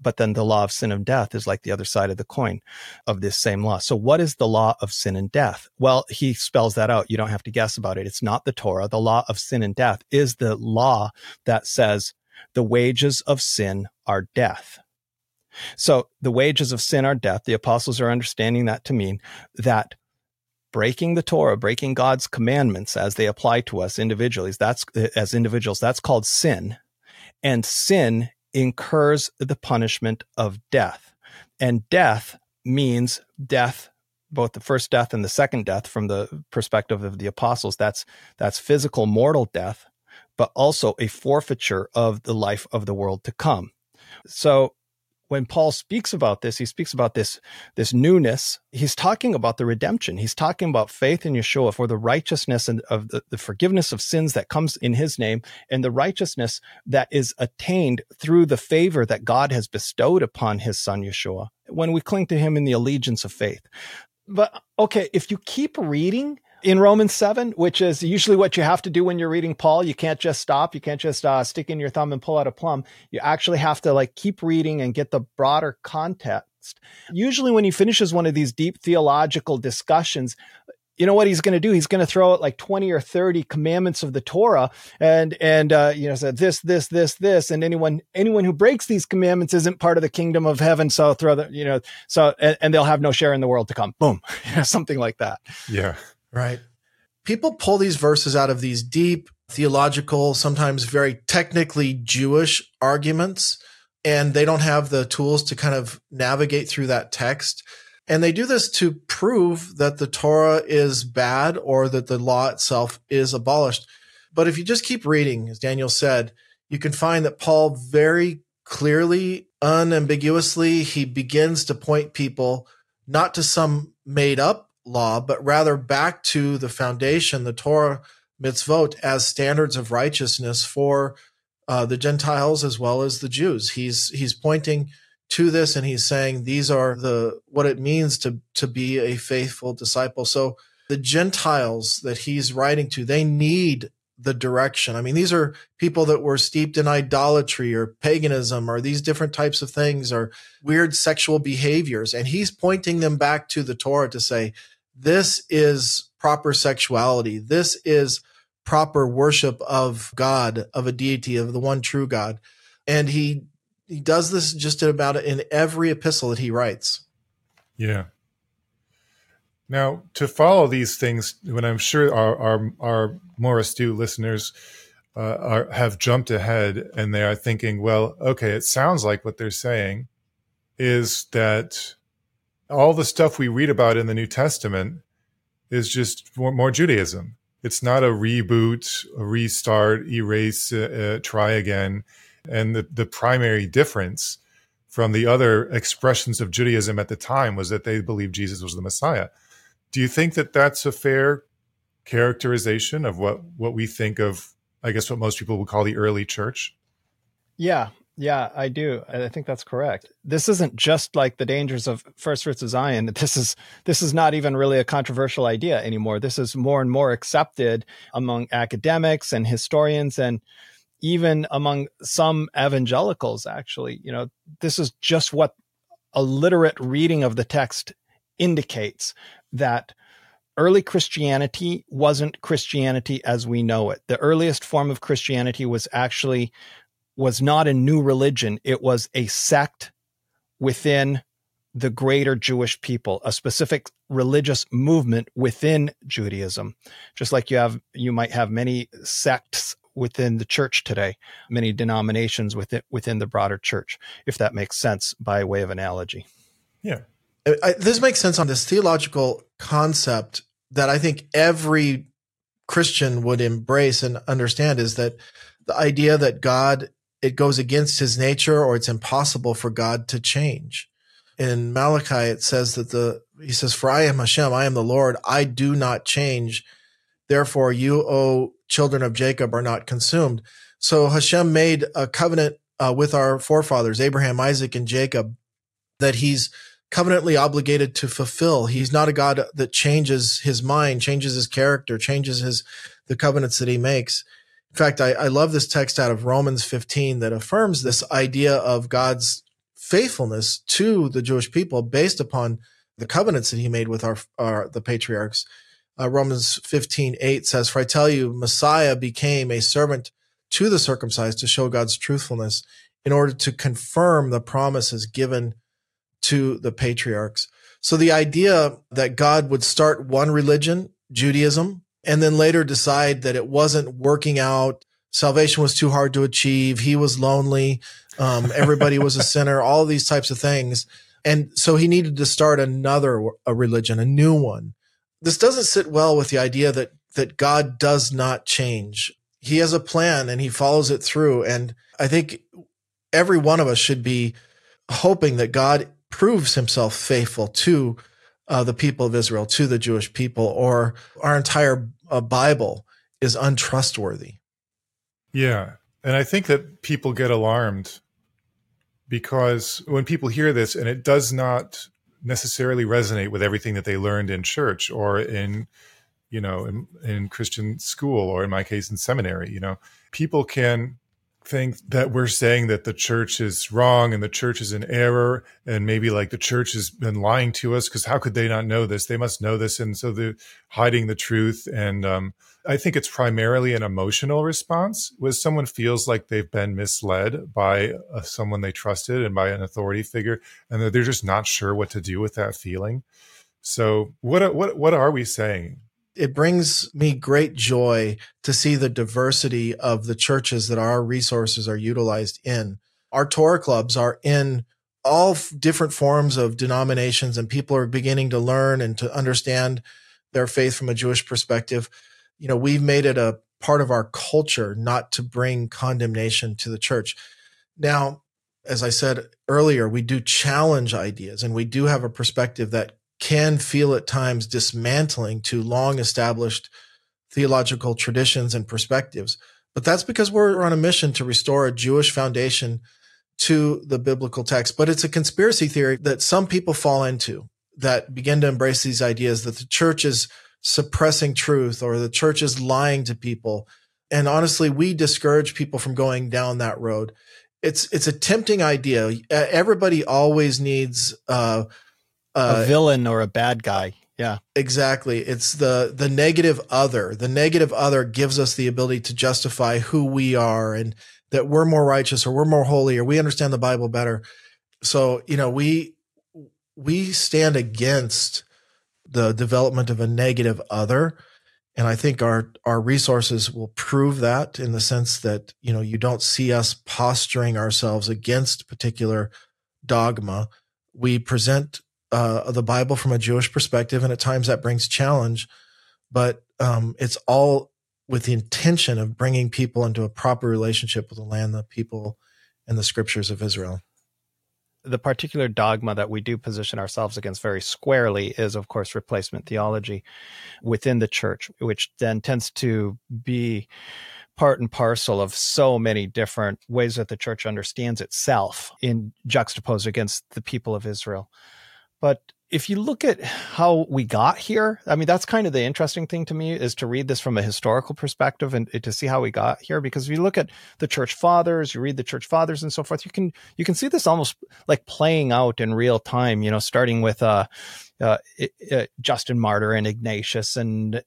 But then the law of sin and death is like the other side of the coin of this same law. So what is the law of sin and death? Well, he spells that out. You don't have to guess about it. It's not the Torah. The law of sin and death is the law that says the wages of sin are death. So the wages of sin are death. The apostles are understanding that to mean that breaking the Torah, breaking God's commandments as they apply to us individually, that's called sin. And sin incurs the punishment of death. And death means death, both the first death and the second death from the perspective of the apostles. That's physical mortal death, but also a forfeiture of the life of the world to come. So when Paul speaks about this, he speaks about this newness. He's talking about the redemption. He's talking about faith in Yeshua for the righteousness and of the forgiveness of sins that comes in his name, and the righteousness that is attained through the favor that God has bestowed upon his son Yeshua when we cling to him in the allegiance of faith. But okay, if you keep reading in Romans 7, which is usually what you have to do when you're reading Paul, you can't just stop. You can't just stick in your thumb and pull out a plum. You actually have to keep reading and get the broader context. Usually when he finishes one of these deep theological discussions, you know what he's going to do? He's going to throw out 20 or 30 commandments of the Torah and so this, and anyone who breaks these commandments isn't part of the kingdom of heaven. So throw them, and they'll have no share in the world to come. Boom. Something like that. Yeah. Right. People pull these verses out of these deep theological, sometimes very technically Jewish arguments, and they don't have the tools to kind of navigate through that text. And they do this to prove that the Torah is bad or that the law itself is abolished. But if you just keep reading, as Daniel said, you can find that Paul very clearly, unambiguously, he begins to point people not to some made up law, but rather back to the foundation, the Torah mitzvot, as standards of righteousness for the Gentiles as well as the Jews. He's pointing to this, and he's saying these are what it means to be a faithful disciple. So the Gentiles that he's writing to, they need the direction. I mean, these are people that were steeped in idolatry or paganism or these different types of things or weird sexual behaviors. And he's pointing them back to the Torah to say, this is proper sexuality. This is proper worship of God, of a deity, of the one true God. And he does this just about in every epistle that he writes. Yeah. Now, to follow these things, when I'm sure our more astute listeners have jumped ahead and they are thinking, well, okay, it sounds like what they're saying is that all the stuff we read about in the New Testament is just more Judaism. It's not a reboot, a restart, erase, try again. And the primary difference from the other expressions of Judaism at the time was that they believed Jesus was the Messiah. Do you think that that's a fair characterization of what we think of, I guess, what most people would call the early church? Yeah, I do. I think that's correct. This isn't just the dangers of First Fruits of Zion. This is not even really a controversial idea anymore. This is more and more accepted among academics and historians and even among some evangelicals, actually. This is just what a literate reading of the text indicates, that early Christianity wasn't Christianity as we know it. The earliest form of Christianity was not a new religion. It was a sect within the greater Jewish people, a specific religious movement within Judaism. Just like you might have many sects within the church today, many denominations within the broader church, if that makes sense by way of analogy. Yeah. This makes sense on this theological concept that I think every Christian would embrace and understand, is that the idea that God, it goes against his nature, or it's impossible for God to change. In Malachi, it says that he says, "For I am Hashem, I am the Lord, I do not change. Therefore, you, O children of Jacob, are not consumed." So Hashem made a covenant with our forefathers, Abraham, Isaac, and Jacob, that he's covenantally obligated to fulfill. He's not a God that changes his mind, changes his character, changes the covenants that he makes. In fact, I love this text out of Romans 15 that affirms this idea of God's faithfulness to the Jewish people based upon the covenants that he made with the patriarchs. Romans 15:8 says, "For I tell you, Messiah became a servant to the circumcised to show God's truthfulness in order to confirm the promises given to the patriarchs. So the idea that God would start one religion, Judaism, and then later decide that it wasn't working out, salvation was too hard to achieve, he was lonely, everybody was a sinner, all these types of things. And so he needed to start another religion, a new one. This doesn't sit well with the idea that God does not change. He has a plan and he follows it through. And I think every one of us should be hoping that God proves himself faithful to the people of Israel, to the Jewish people, or our entire Bible is untrustworthy. Yeah. And I think that people get alarmed because when people hear this and it does not necessarily resonate with everything that they learned in church or in Christian school, or in my case, in seminary, people can think that we're saying that the church is wrong and the church is in error, and maybe like the church has been lying to us because how could they not know this? They must know this. And so they're hiding the truth. And I think it's primarily an emotional response where someone feels like they've been misled by someone they trusted and by an authority figure, and that they're just not sure what to do with that feeling. So what are we saying? It brings me great joy to see the diversity of the churches that our resources are utilized in. Our Torah clubs are in all different forms of denominations, and people are beginning to learn and to understand their faith from a Jewish perspective. We've made it a part of our culture not to bring condemnation to the church. Now, as I said earlier, we do challenge ideas, and we do have a perspective that can feel at times dismantling to long-established theological traditions and perspectives. But that's because we're on a mission to restore a Jewish foundation to the biblical text. But it's a conspiracy theory that some people fall into that begin to embrace these ideas that the church is suppressing truth or the church is lying to people. And honestly, we discourage people from going down that road. It's a tempting idea. Everybody always needs a villain or a bad guy. Yeah, exactly. It's the negative other. The negative other gives us the ability to justify who we are and that we're more righteous or we're more holy or we understand the Bible better. So, we stand against the development of a negative other. And I think our resources will prove that in the sense that, you don't see us posturing ourselves against particular dogma. We present the Bible from a Jewish perspective, and at times that brings challenge, but it's all with the intention of bringing people into a proper relationship with the land, the people, and the scriptures of Israel. The particular dogma that we do position ourselves against very squarely is, of course, replacement theology within the church, which then tends to be part and parcel of so many different ways that the church understands itself in juxtaposed against the people of Israel. But if you look at how we got here, I mean, that's kind of the interesting thing to me, is to read this from a historical perspective and to see how we got here. Because if you look at the church fathers, you read the church fathers and so forth, you can see this almost like playing out in real time, starting with Justin Martyr and Ignatius and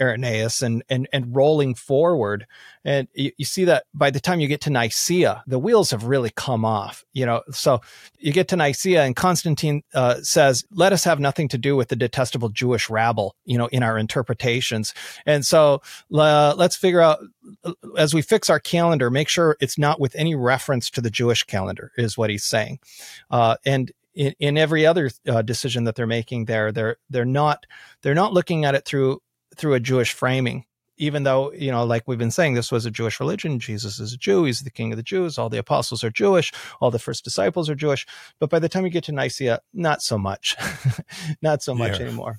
Irenaeus and rolling forward. And you see that by the time you get to Nicaea, the wheels have really come off, So you get to Nicaea and Constantine says, let us have nothing to do with the detestable Jewish rabble, in our interpretations. And so let's figure out, as we fix our calendar, make sure it's not with any reference to the Jewish calendar, is what he's saying. And in every other decision that they're making there, they're not looking at it through a Jewish framing, even though, like we've been saying, this was a Jewish religion. Jesus is a Jew. He's the king of the Jews. All the apostles are Jewish. All the first disciples are Jewish. But by the time you get to Nicaea, not so much, anymore.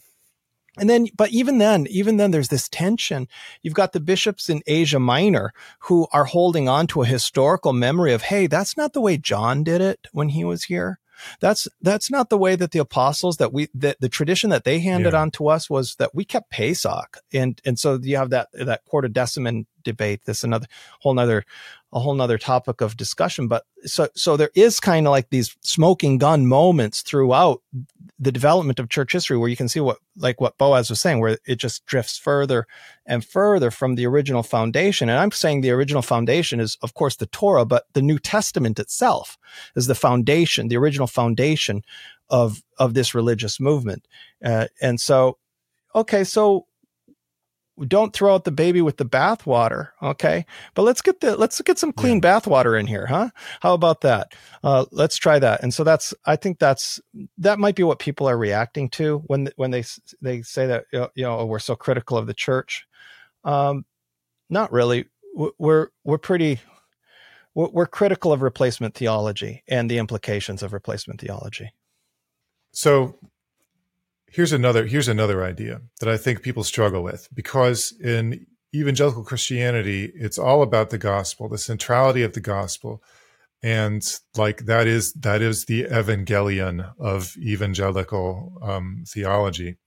And then, but even then there's this tension. You've got the bishops in Asia Minor who are holding on to a historical memory of, hey, that's not the way John did it when he was here. That's not the way that the apostles the tradition that they handed on to us was that we kept Pesach. And so you have that quarterdeciman debate, this another whole nother a whole nother topic of discussion. But so there is kind of like these smoking gun moments throughout the development of church history where you can see what Boaz was saying, where it just drifts further and further from the original foundation. And I'm saying the original foundation is, of course, the Torah, but the New Testament itself is the foundation, the original foundation of this religious movement. And so, okay, so don't throw out the baby with the bathwater, okay? But let's get some clean bathwater in here, huh? How about that? Let's try that. And so I think that might be what people are reacting to when they say that, you know, we're so critical of the church. Not really. We're critical of replacement theology and the implications of replacement theology. So here's another idea that I think people struggle with, because in evangelical Christianity, it's all about the gospel, the centrality of the gospel. And like that is the evangelion of evangelical theology.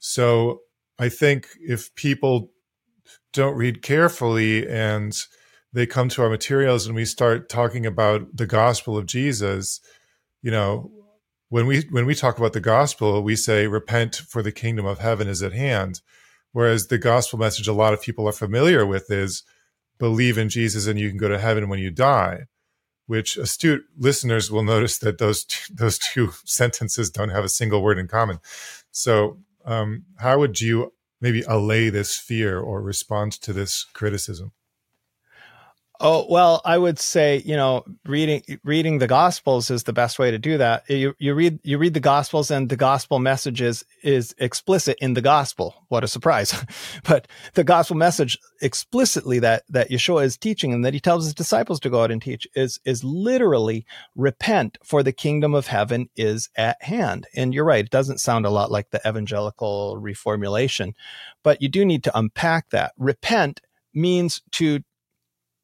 So I think if people don't read carefully and they come to our materials and we start talking about the gospel of Jesus, you know, when we talk about the gospel, we say, repent for the kingdom of heaven is at hand. Whereas the gospel message a lot of people are familiar with is, believe in Jesus and you can go to heaven when you die, which astute listeners will notice that those two sentences don't have a single word in common. So how would you maybe allay this fear or respond to this criticism? Oh, well, I would say, you know, reading the Gospels is the best way to do that. You read the Gospels, and the gospel message is explicit in the gospel. What a surprise. But the gospel message explicitly that Yeshua is teaching and that he tells his disciples to go out and teach is literally repent, for the kingdom of heaven is at hand. And you're right, it doesn't sound a lot like the evangelical reformulation, but you do need to unpack that. Repent means to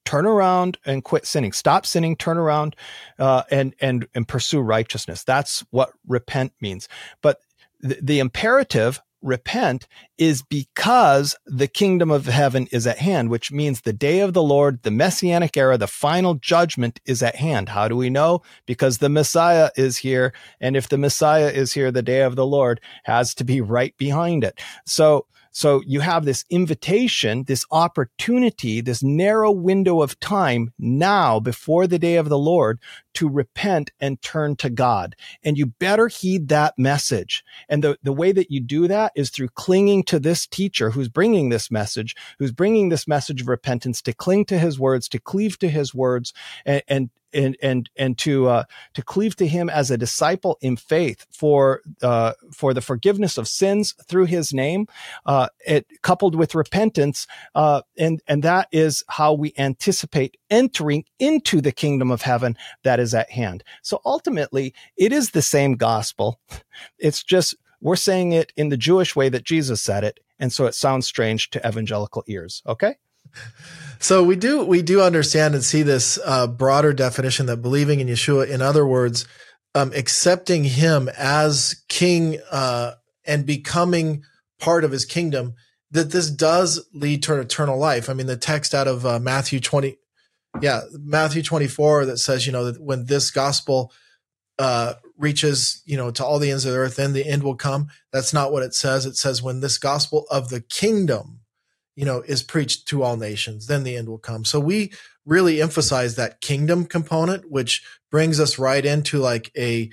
turn around and quit sinning. Stop sinning, turn around, and pursue righteousness. That's what repent means. But the imperative, repent, is because the kingdom of heaven is at hand, which means the day of the Lord, the messianic era, the final judgment is at hand. How do we know? Because the Messiah is here. And if the Messiah is here, the day of the Lord has to be right behind it. So you have this invitation, this opportunity, this narrow window of time now before the day of the Lord to repent and turn to God. And you better heed that message. And the way that you do that is through clinging to this teacher who's bringing this message of repentance, to cling to his words, to cleave to his words, and to cleave to him as a disciple in faith for the forgiveness of sins through his name, it coupled with repentance, and that is how we anticipate entering into the kingdom of heaven that is at hand. So ultimately, it is the same gospel. It's just we're saying it in the Jewish way that Jesus said it, and so it sounds strange to evangelical ears. Okay. So we do understand and see this broader definition that believing in Yeshua, in other words, accepting him as king and becoming part of his kingdom, that this does lead to eternal life. I mean, the text out of Matthew 24 that says, you know, that when this gospel reaches, you know, to all the ends of the earth, then the end will come. That's not what it says. It says when this gospel of the kingdom, you know, is preached to all nations, then the end will come. So we really emphasize that kingdom component, which brings us right into like a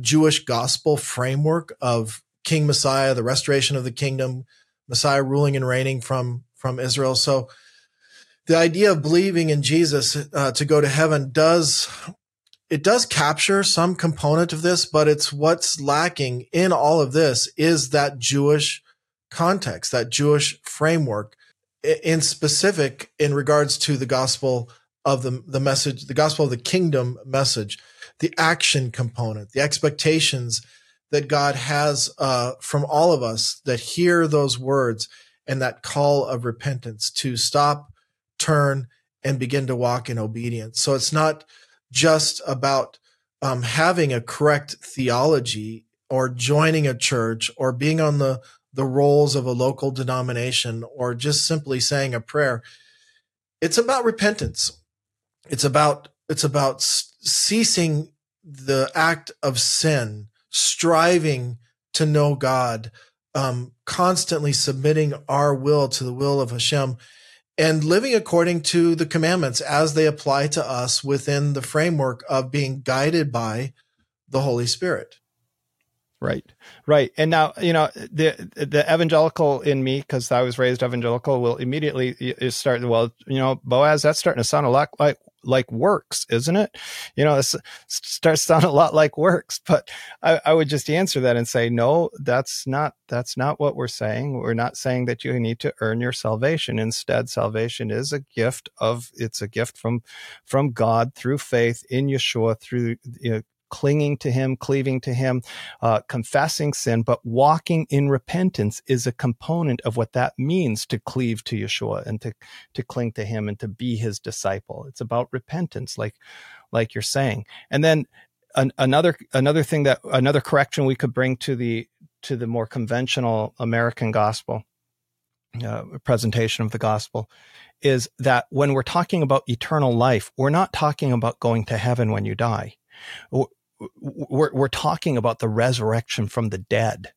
Jewish gospel framework of King Messiah, the restoration of the kingdom, Messiah ruling and reigning from Israel. So the idea of believing in Jesus to go to heaven does capture some component of this, but it's what's lacking in all of this is that Jewish context, that Jewish framework in specific in regards to the gospel of the message, the gospel of the kingdom message, the action component, the expectations that God has from all of us that hear those words and that call of repentance to stop, turn, and begin to walk in obedience. So it's not just about having a correct theology or joining a church or being on the roles of a local denomination, or just simply saying a prayer. It's about repentance. It's about ceasing the act of sin, striving to know God, constantly submitting our will to the will of Hashem, and living according to the commandments as they apply to us within the framework of being guided by the Holy Spirit. Right. Right. And now, you know, the evangelical in me, because I was raised evangelical, will immediately start, well, you know, Boaz, that's starting to sound a lot like works, isn't it? You know, it starts to sound a lot like works, but I would just answer that and say, no, that's not what we're saying. We're not saying that you need to earn your salvation. Instead, salvation is a gift from God through faith in Yeshua, through, you know, clinging to him, cleaving to him, confessing sin, but walking in repentance is a component of what that means, to cleave to Yeshua and to cling to him and to be his disciple. It's about repentance, like you're saying. And then another correction we could bring to the more conventional American gospel, presentation of the gospel, is that when we're talking about eternal life, we're not talking about going to heaven when you die. We're talking about the resurrection from the dead.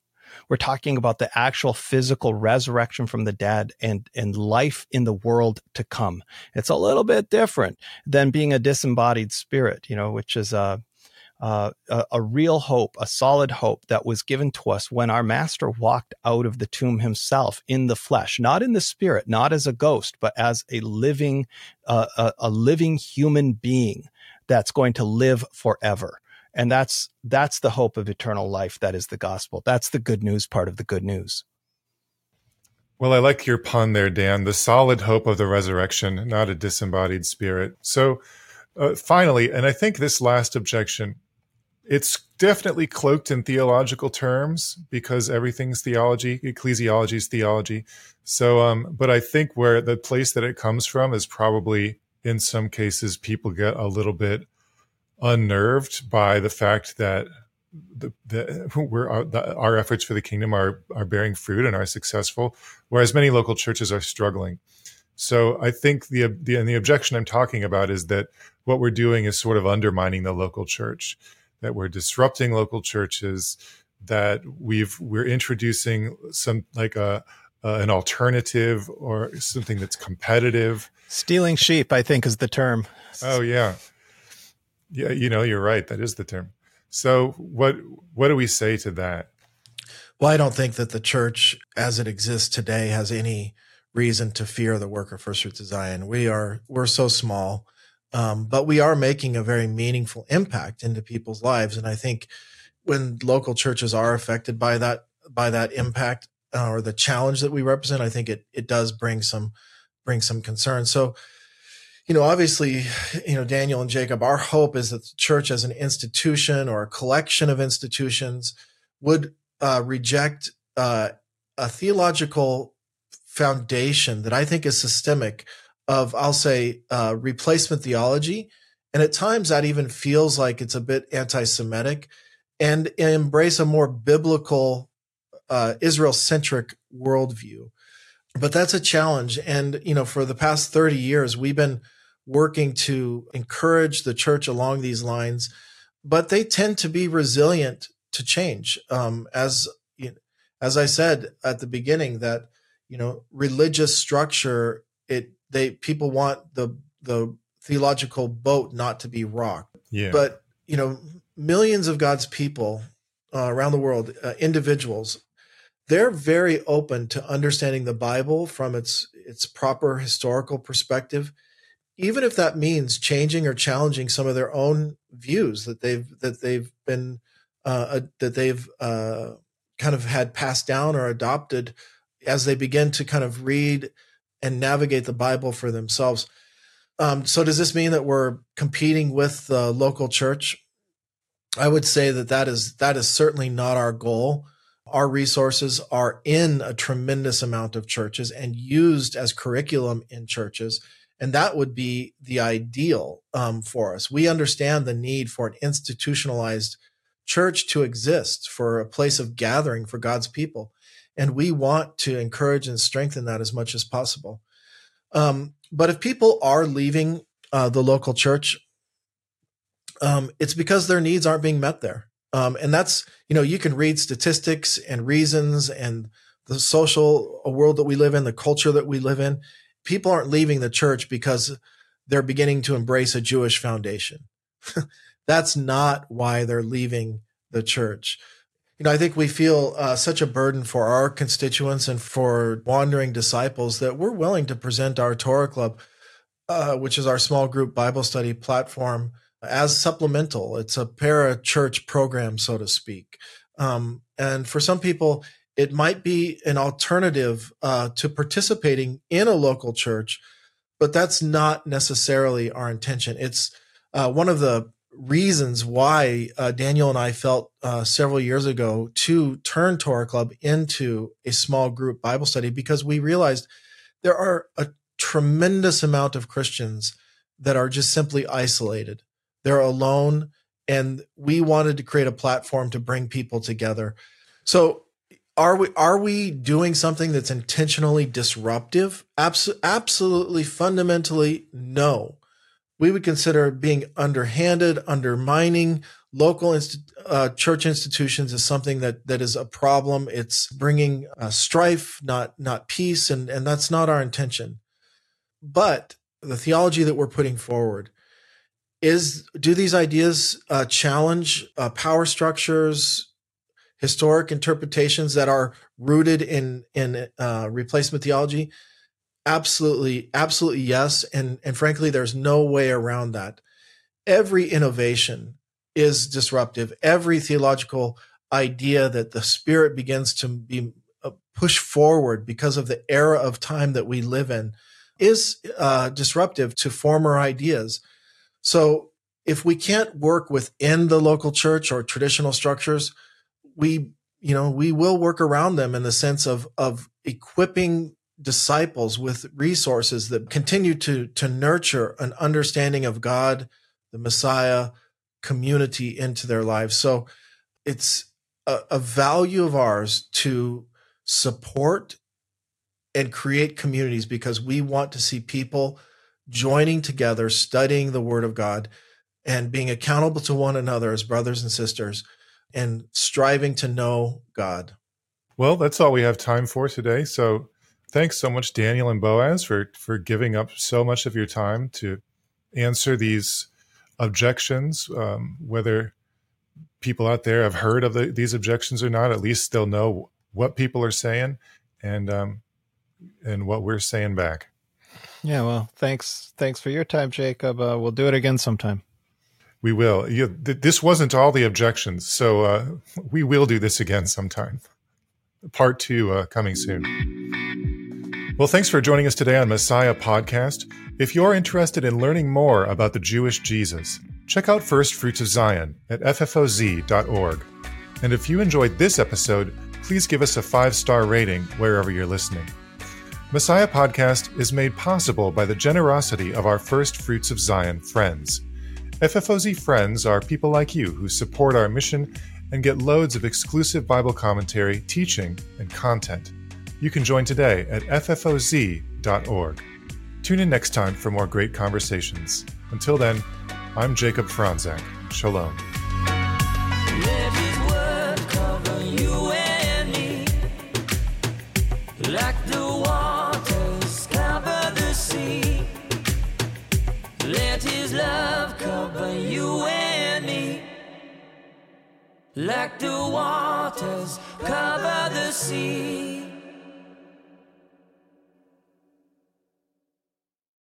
We're talking about the actual physical resurrection from the dead and life in the world to come. It's a little bit different than being a disembodied spirit, you know, which is a real hope, a solid hope that was given to us when our master walked out of the tomb himself in the flesh, not in the spirit, not as a ghost, but as a living human being that's going to live forever. And that's the hope of eternal life. That is the gospel. That's the good news part of the good news. Well, I like your pun there, Dan, the solid hope of the resurrection, not a disembodied spirit. So finally, and I think this last objection, it's definitely cloaked in theological terms because everything's theology, ecclesiology is theology. So, but I think where the place that it comes from is probably, in some cases, people get a little bit unnerved by the fact that our efforts for the kingdom are bearing fruit and are successful, whereas many local churches are struggling. So I think the objection I'm talking about is that what we're doing is sort of undermining the local church, that we're disrupting local churches, that we're introducing some like an alternative or something that's competitive. Stealing sheep, I think, is the term. Oh, yeah. Yeah, you know, you're right. That is the term. So what do we say to that? Well, I don't think that the church as it exists today has any reason to fear the work of First Fruits of Zion. We're so small, but we are making a very meaningful impact into people's lives. And I think when local churches are affected by that impact, or the challenge that we represent, I think it does bring some concern. So, you know, obviously, you know, Daniel and Jacob, our hope is that the church as an institution or a collection of institutions would reject a theological foundation that I think is systemic of, I'll say, replacement theology. And at times that even feels like it's a bit anti-Semitic, and embrace a more biblical Israel-centric worldview. But that's a challenge. And, you know, for the past 30 years, we've been working to encourage the church along these lines, but they tend to be resilient to change. As I said at the beginning, that, you know, religious structure, people want the theological boat not to be rocked. Yeah. But, you know, millions of God's people around the world, individuals, they're very open to understanding the Bible from its proper historical perspective, even if that means changing or challenging some of their own views that they've kind of had passed down or adopted as they begin to kind of read and navigate the Bible for themselves. So does this mean that we're competing with the local church? I would say that is certainly not our goal. Our resources are in a tremendous amount of churches and used as curriculum in churches, and that would be the ideal for us. We understand the need for an institutionalized church to exist, for a place of gathering for God's people, and we want to encourage and strengthen that as much as possible. But if people are leaving the local church, it's because their needs aren't being met there. And that's, you know, you can read statistics and reasons and the social world that we live in, the culture that we live in. People aren't leaving the church because they're beginning to embrace a Jewish foundation. That's not why they're leaving the church. You know, I think we feel such a burden for our constituents and for wandering disciples that we're willing to present our Torah Club, which is our small group Bible study platform, as supplemental. It's a para-church program, so to speak. And for some people, it might be an alternative to participating in a local church, but that's not necessarily our intention. It's one of the reasons why Daniel and I felt several years ago to turn Torah Club into a small group Bible study, because we realized there are a tremendous amount of Christians that are just simply isolated. They're alone, and we wanted to create a platform to bring people together. So are we doing something that's intentionally disruptive? Absolutely, fundamentally, no. We would consider being underhanded, undermining local church institutions as something that is a problem. It's bringing strife, not peace, and that's not our intention. But the theology that we're putting forward is, do these ideas challenge power structures, historic interpretations that are rooted in replacement theology? Absolutely, absolutely yes, and frankly, there's no way around that. Every innovation is disruptive. Every theological idea that the Spirit begins to be pushed forward because of the era of time that we live in is disruptive to former ideas. So if we can't work within the local church or traditional structures, we will work around them in the sense of equipping disciples with resources that continue to nurture an understanding of God, the Messiah, community into their lives. So it's a value of ours to support and create communities, because we want to see people joining together, studying the Word of God, and being accountable to one another as brothers and sisters, and striving to know God. Well, that's all we have time for today. So thanks so much, Daniel and Boaz, for giving up so much of your time to answer these objections. Whether people out there have heard of these objections or not, at least they'll know what people are saying and what we're saying back. Yeah, well, thanks for your time, Jacob. We'll do it again sometime. We will. This wasn't all the objections, so we will do this again sometime. Part 2 coming soon. Well, thanks for joining us today on Messiah Podcast. If you're interested in learning more about the Jewish Jesus, check out First Fruits of Zion at ffoz.org. And if you enjoyed this episode, please give us a 5-star rating wherever you're listening. Messiah Podcast is made possible by the generosity of our First Fruits of Zion friends. FFOZ friends are people like you who support our mission and get loads of exclusive Bible commentary, teaching, and content. You can join today at ffoz.org. Tune in next time for more great conversations. Until then, I'm Jacob Franzak. Shalom. Let His word cover you and me, like the waters cover the sea. Let His love cover you and me, like the waters cover the sea.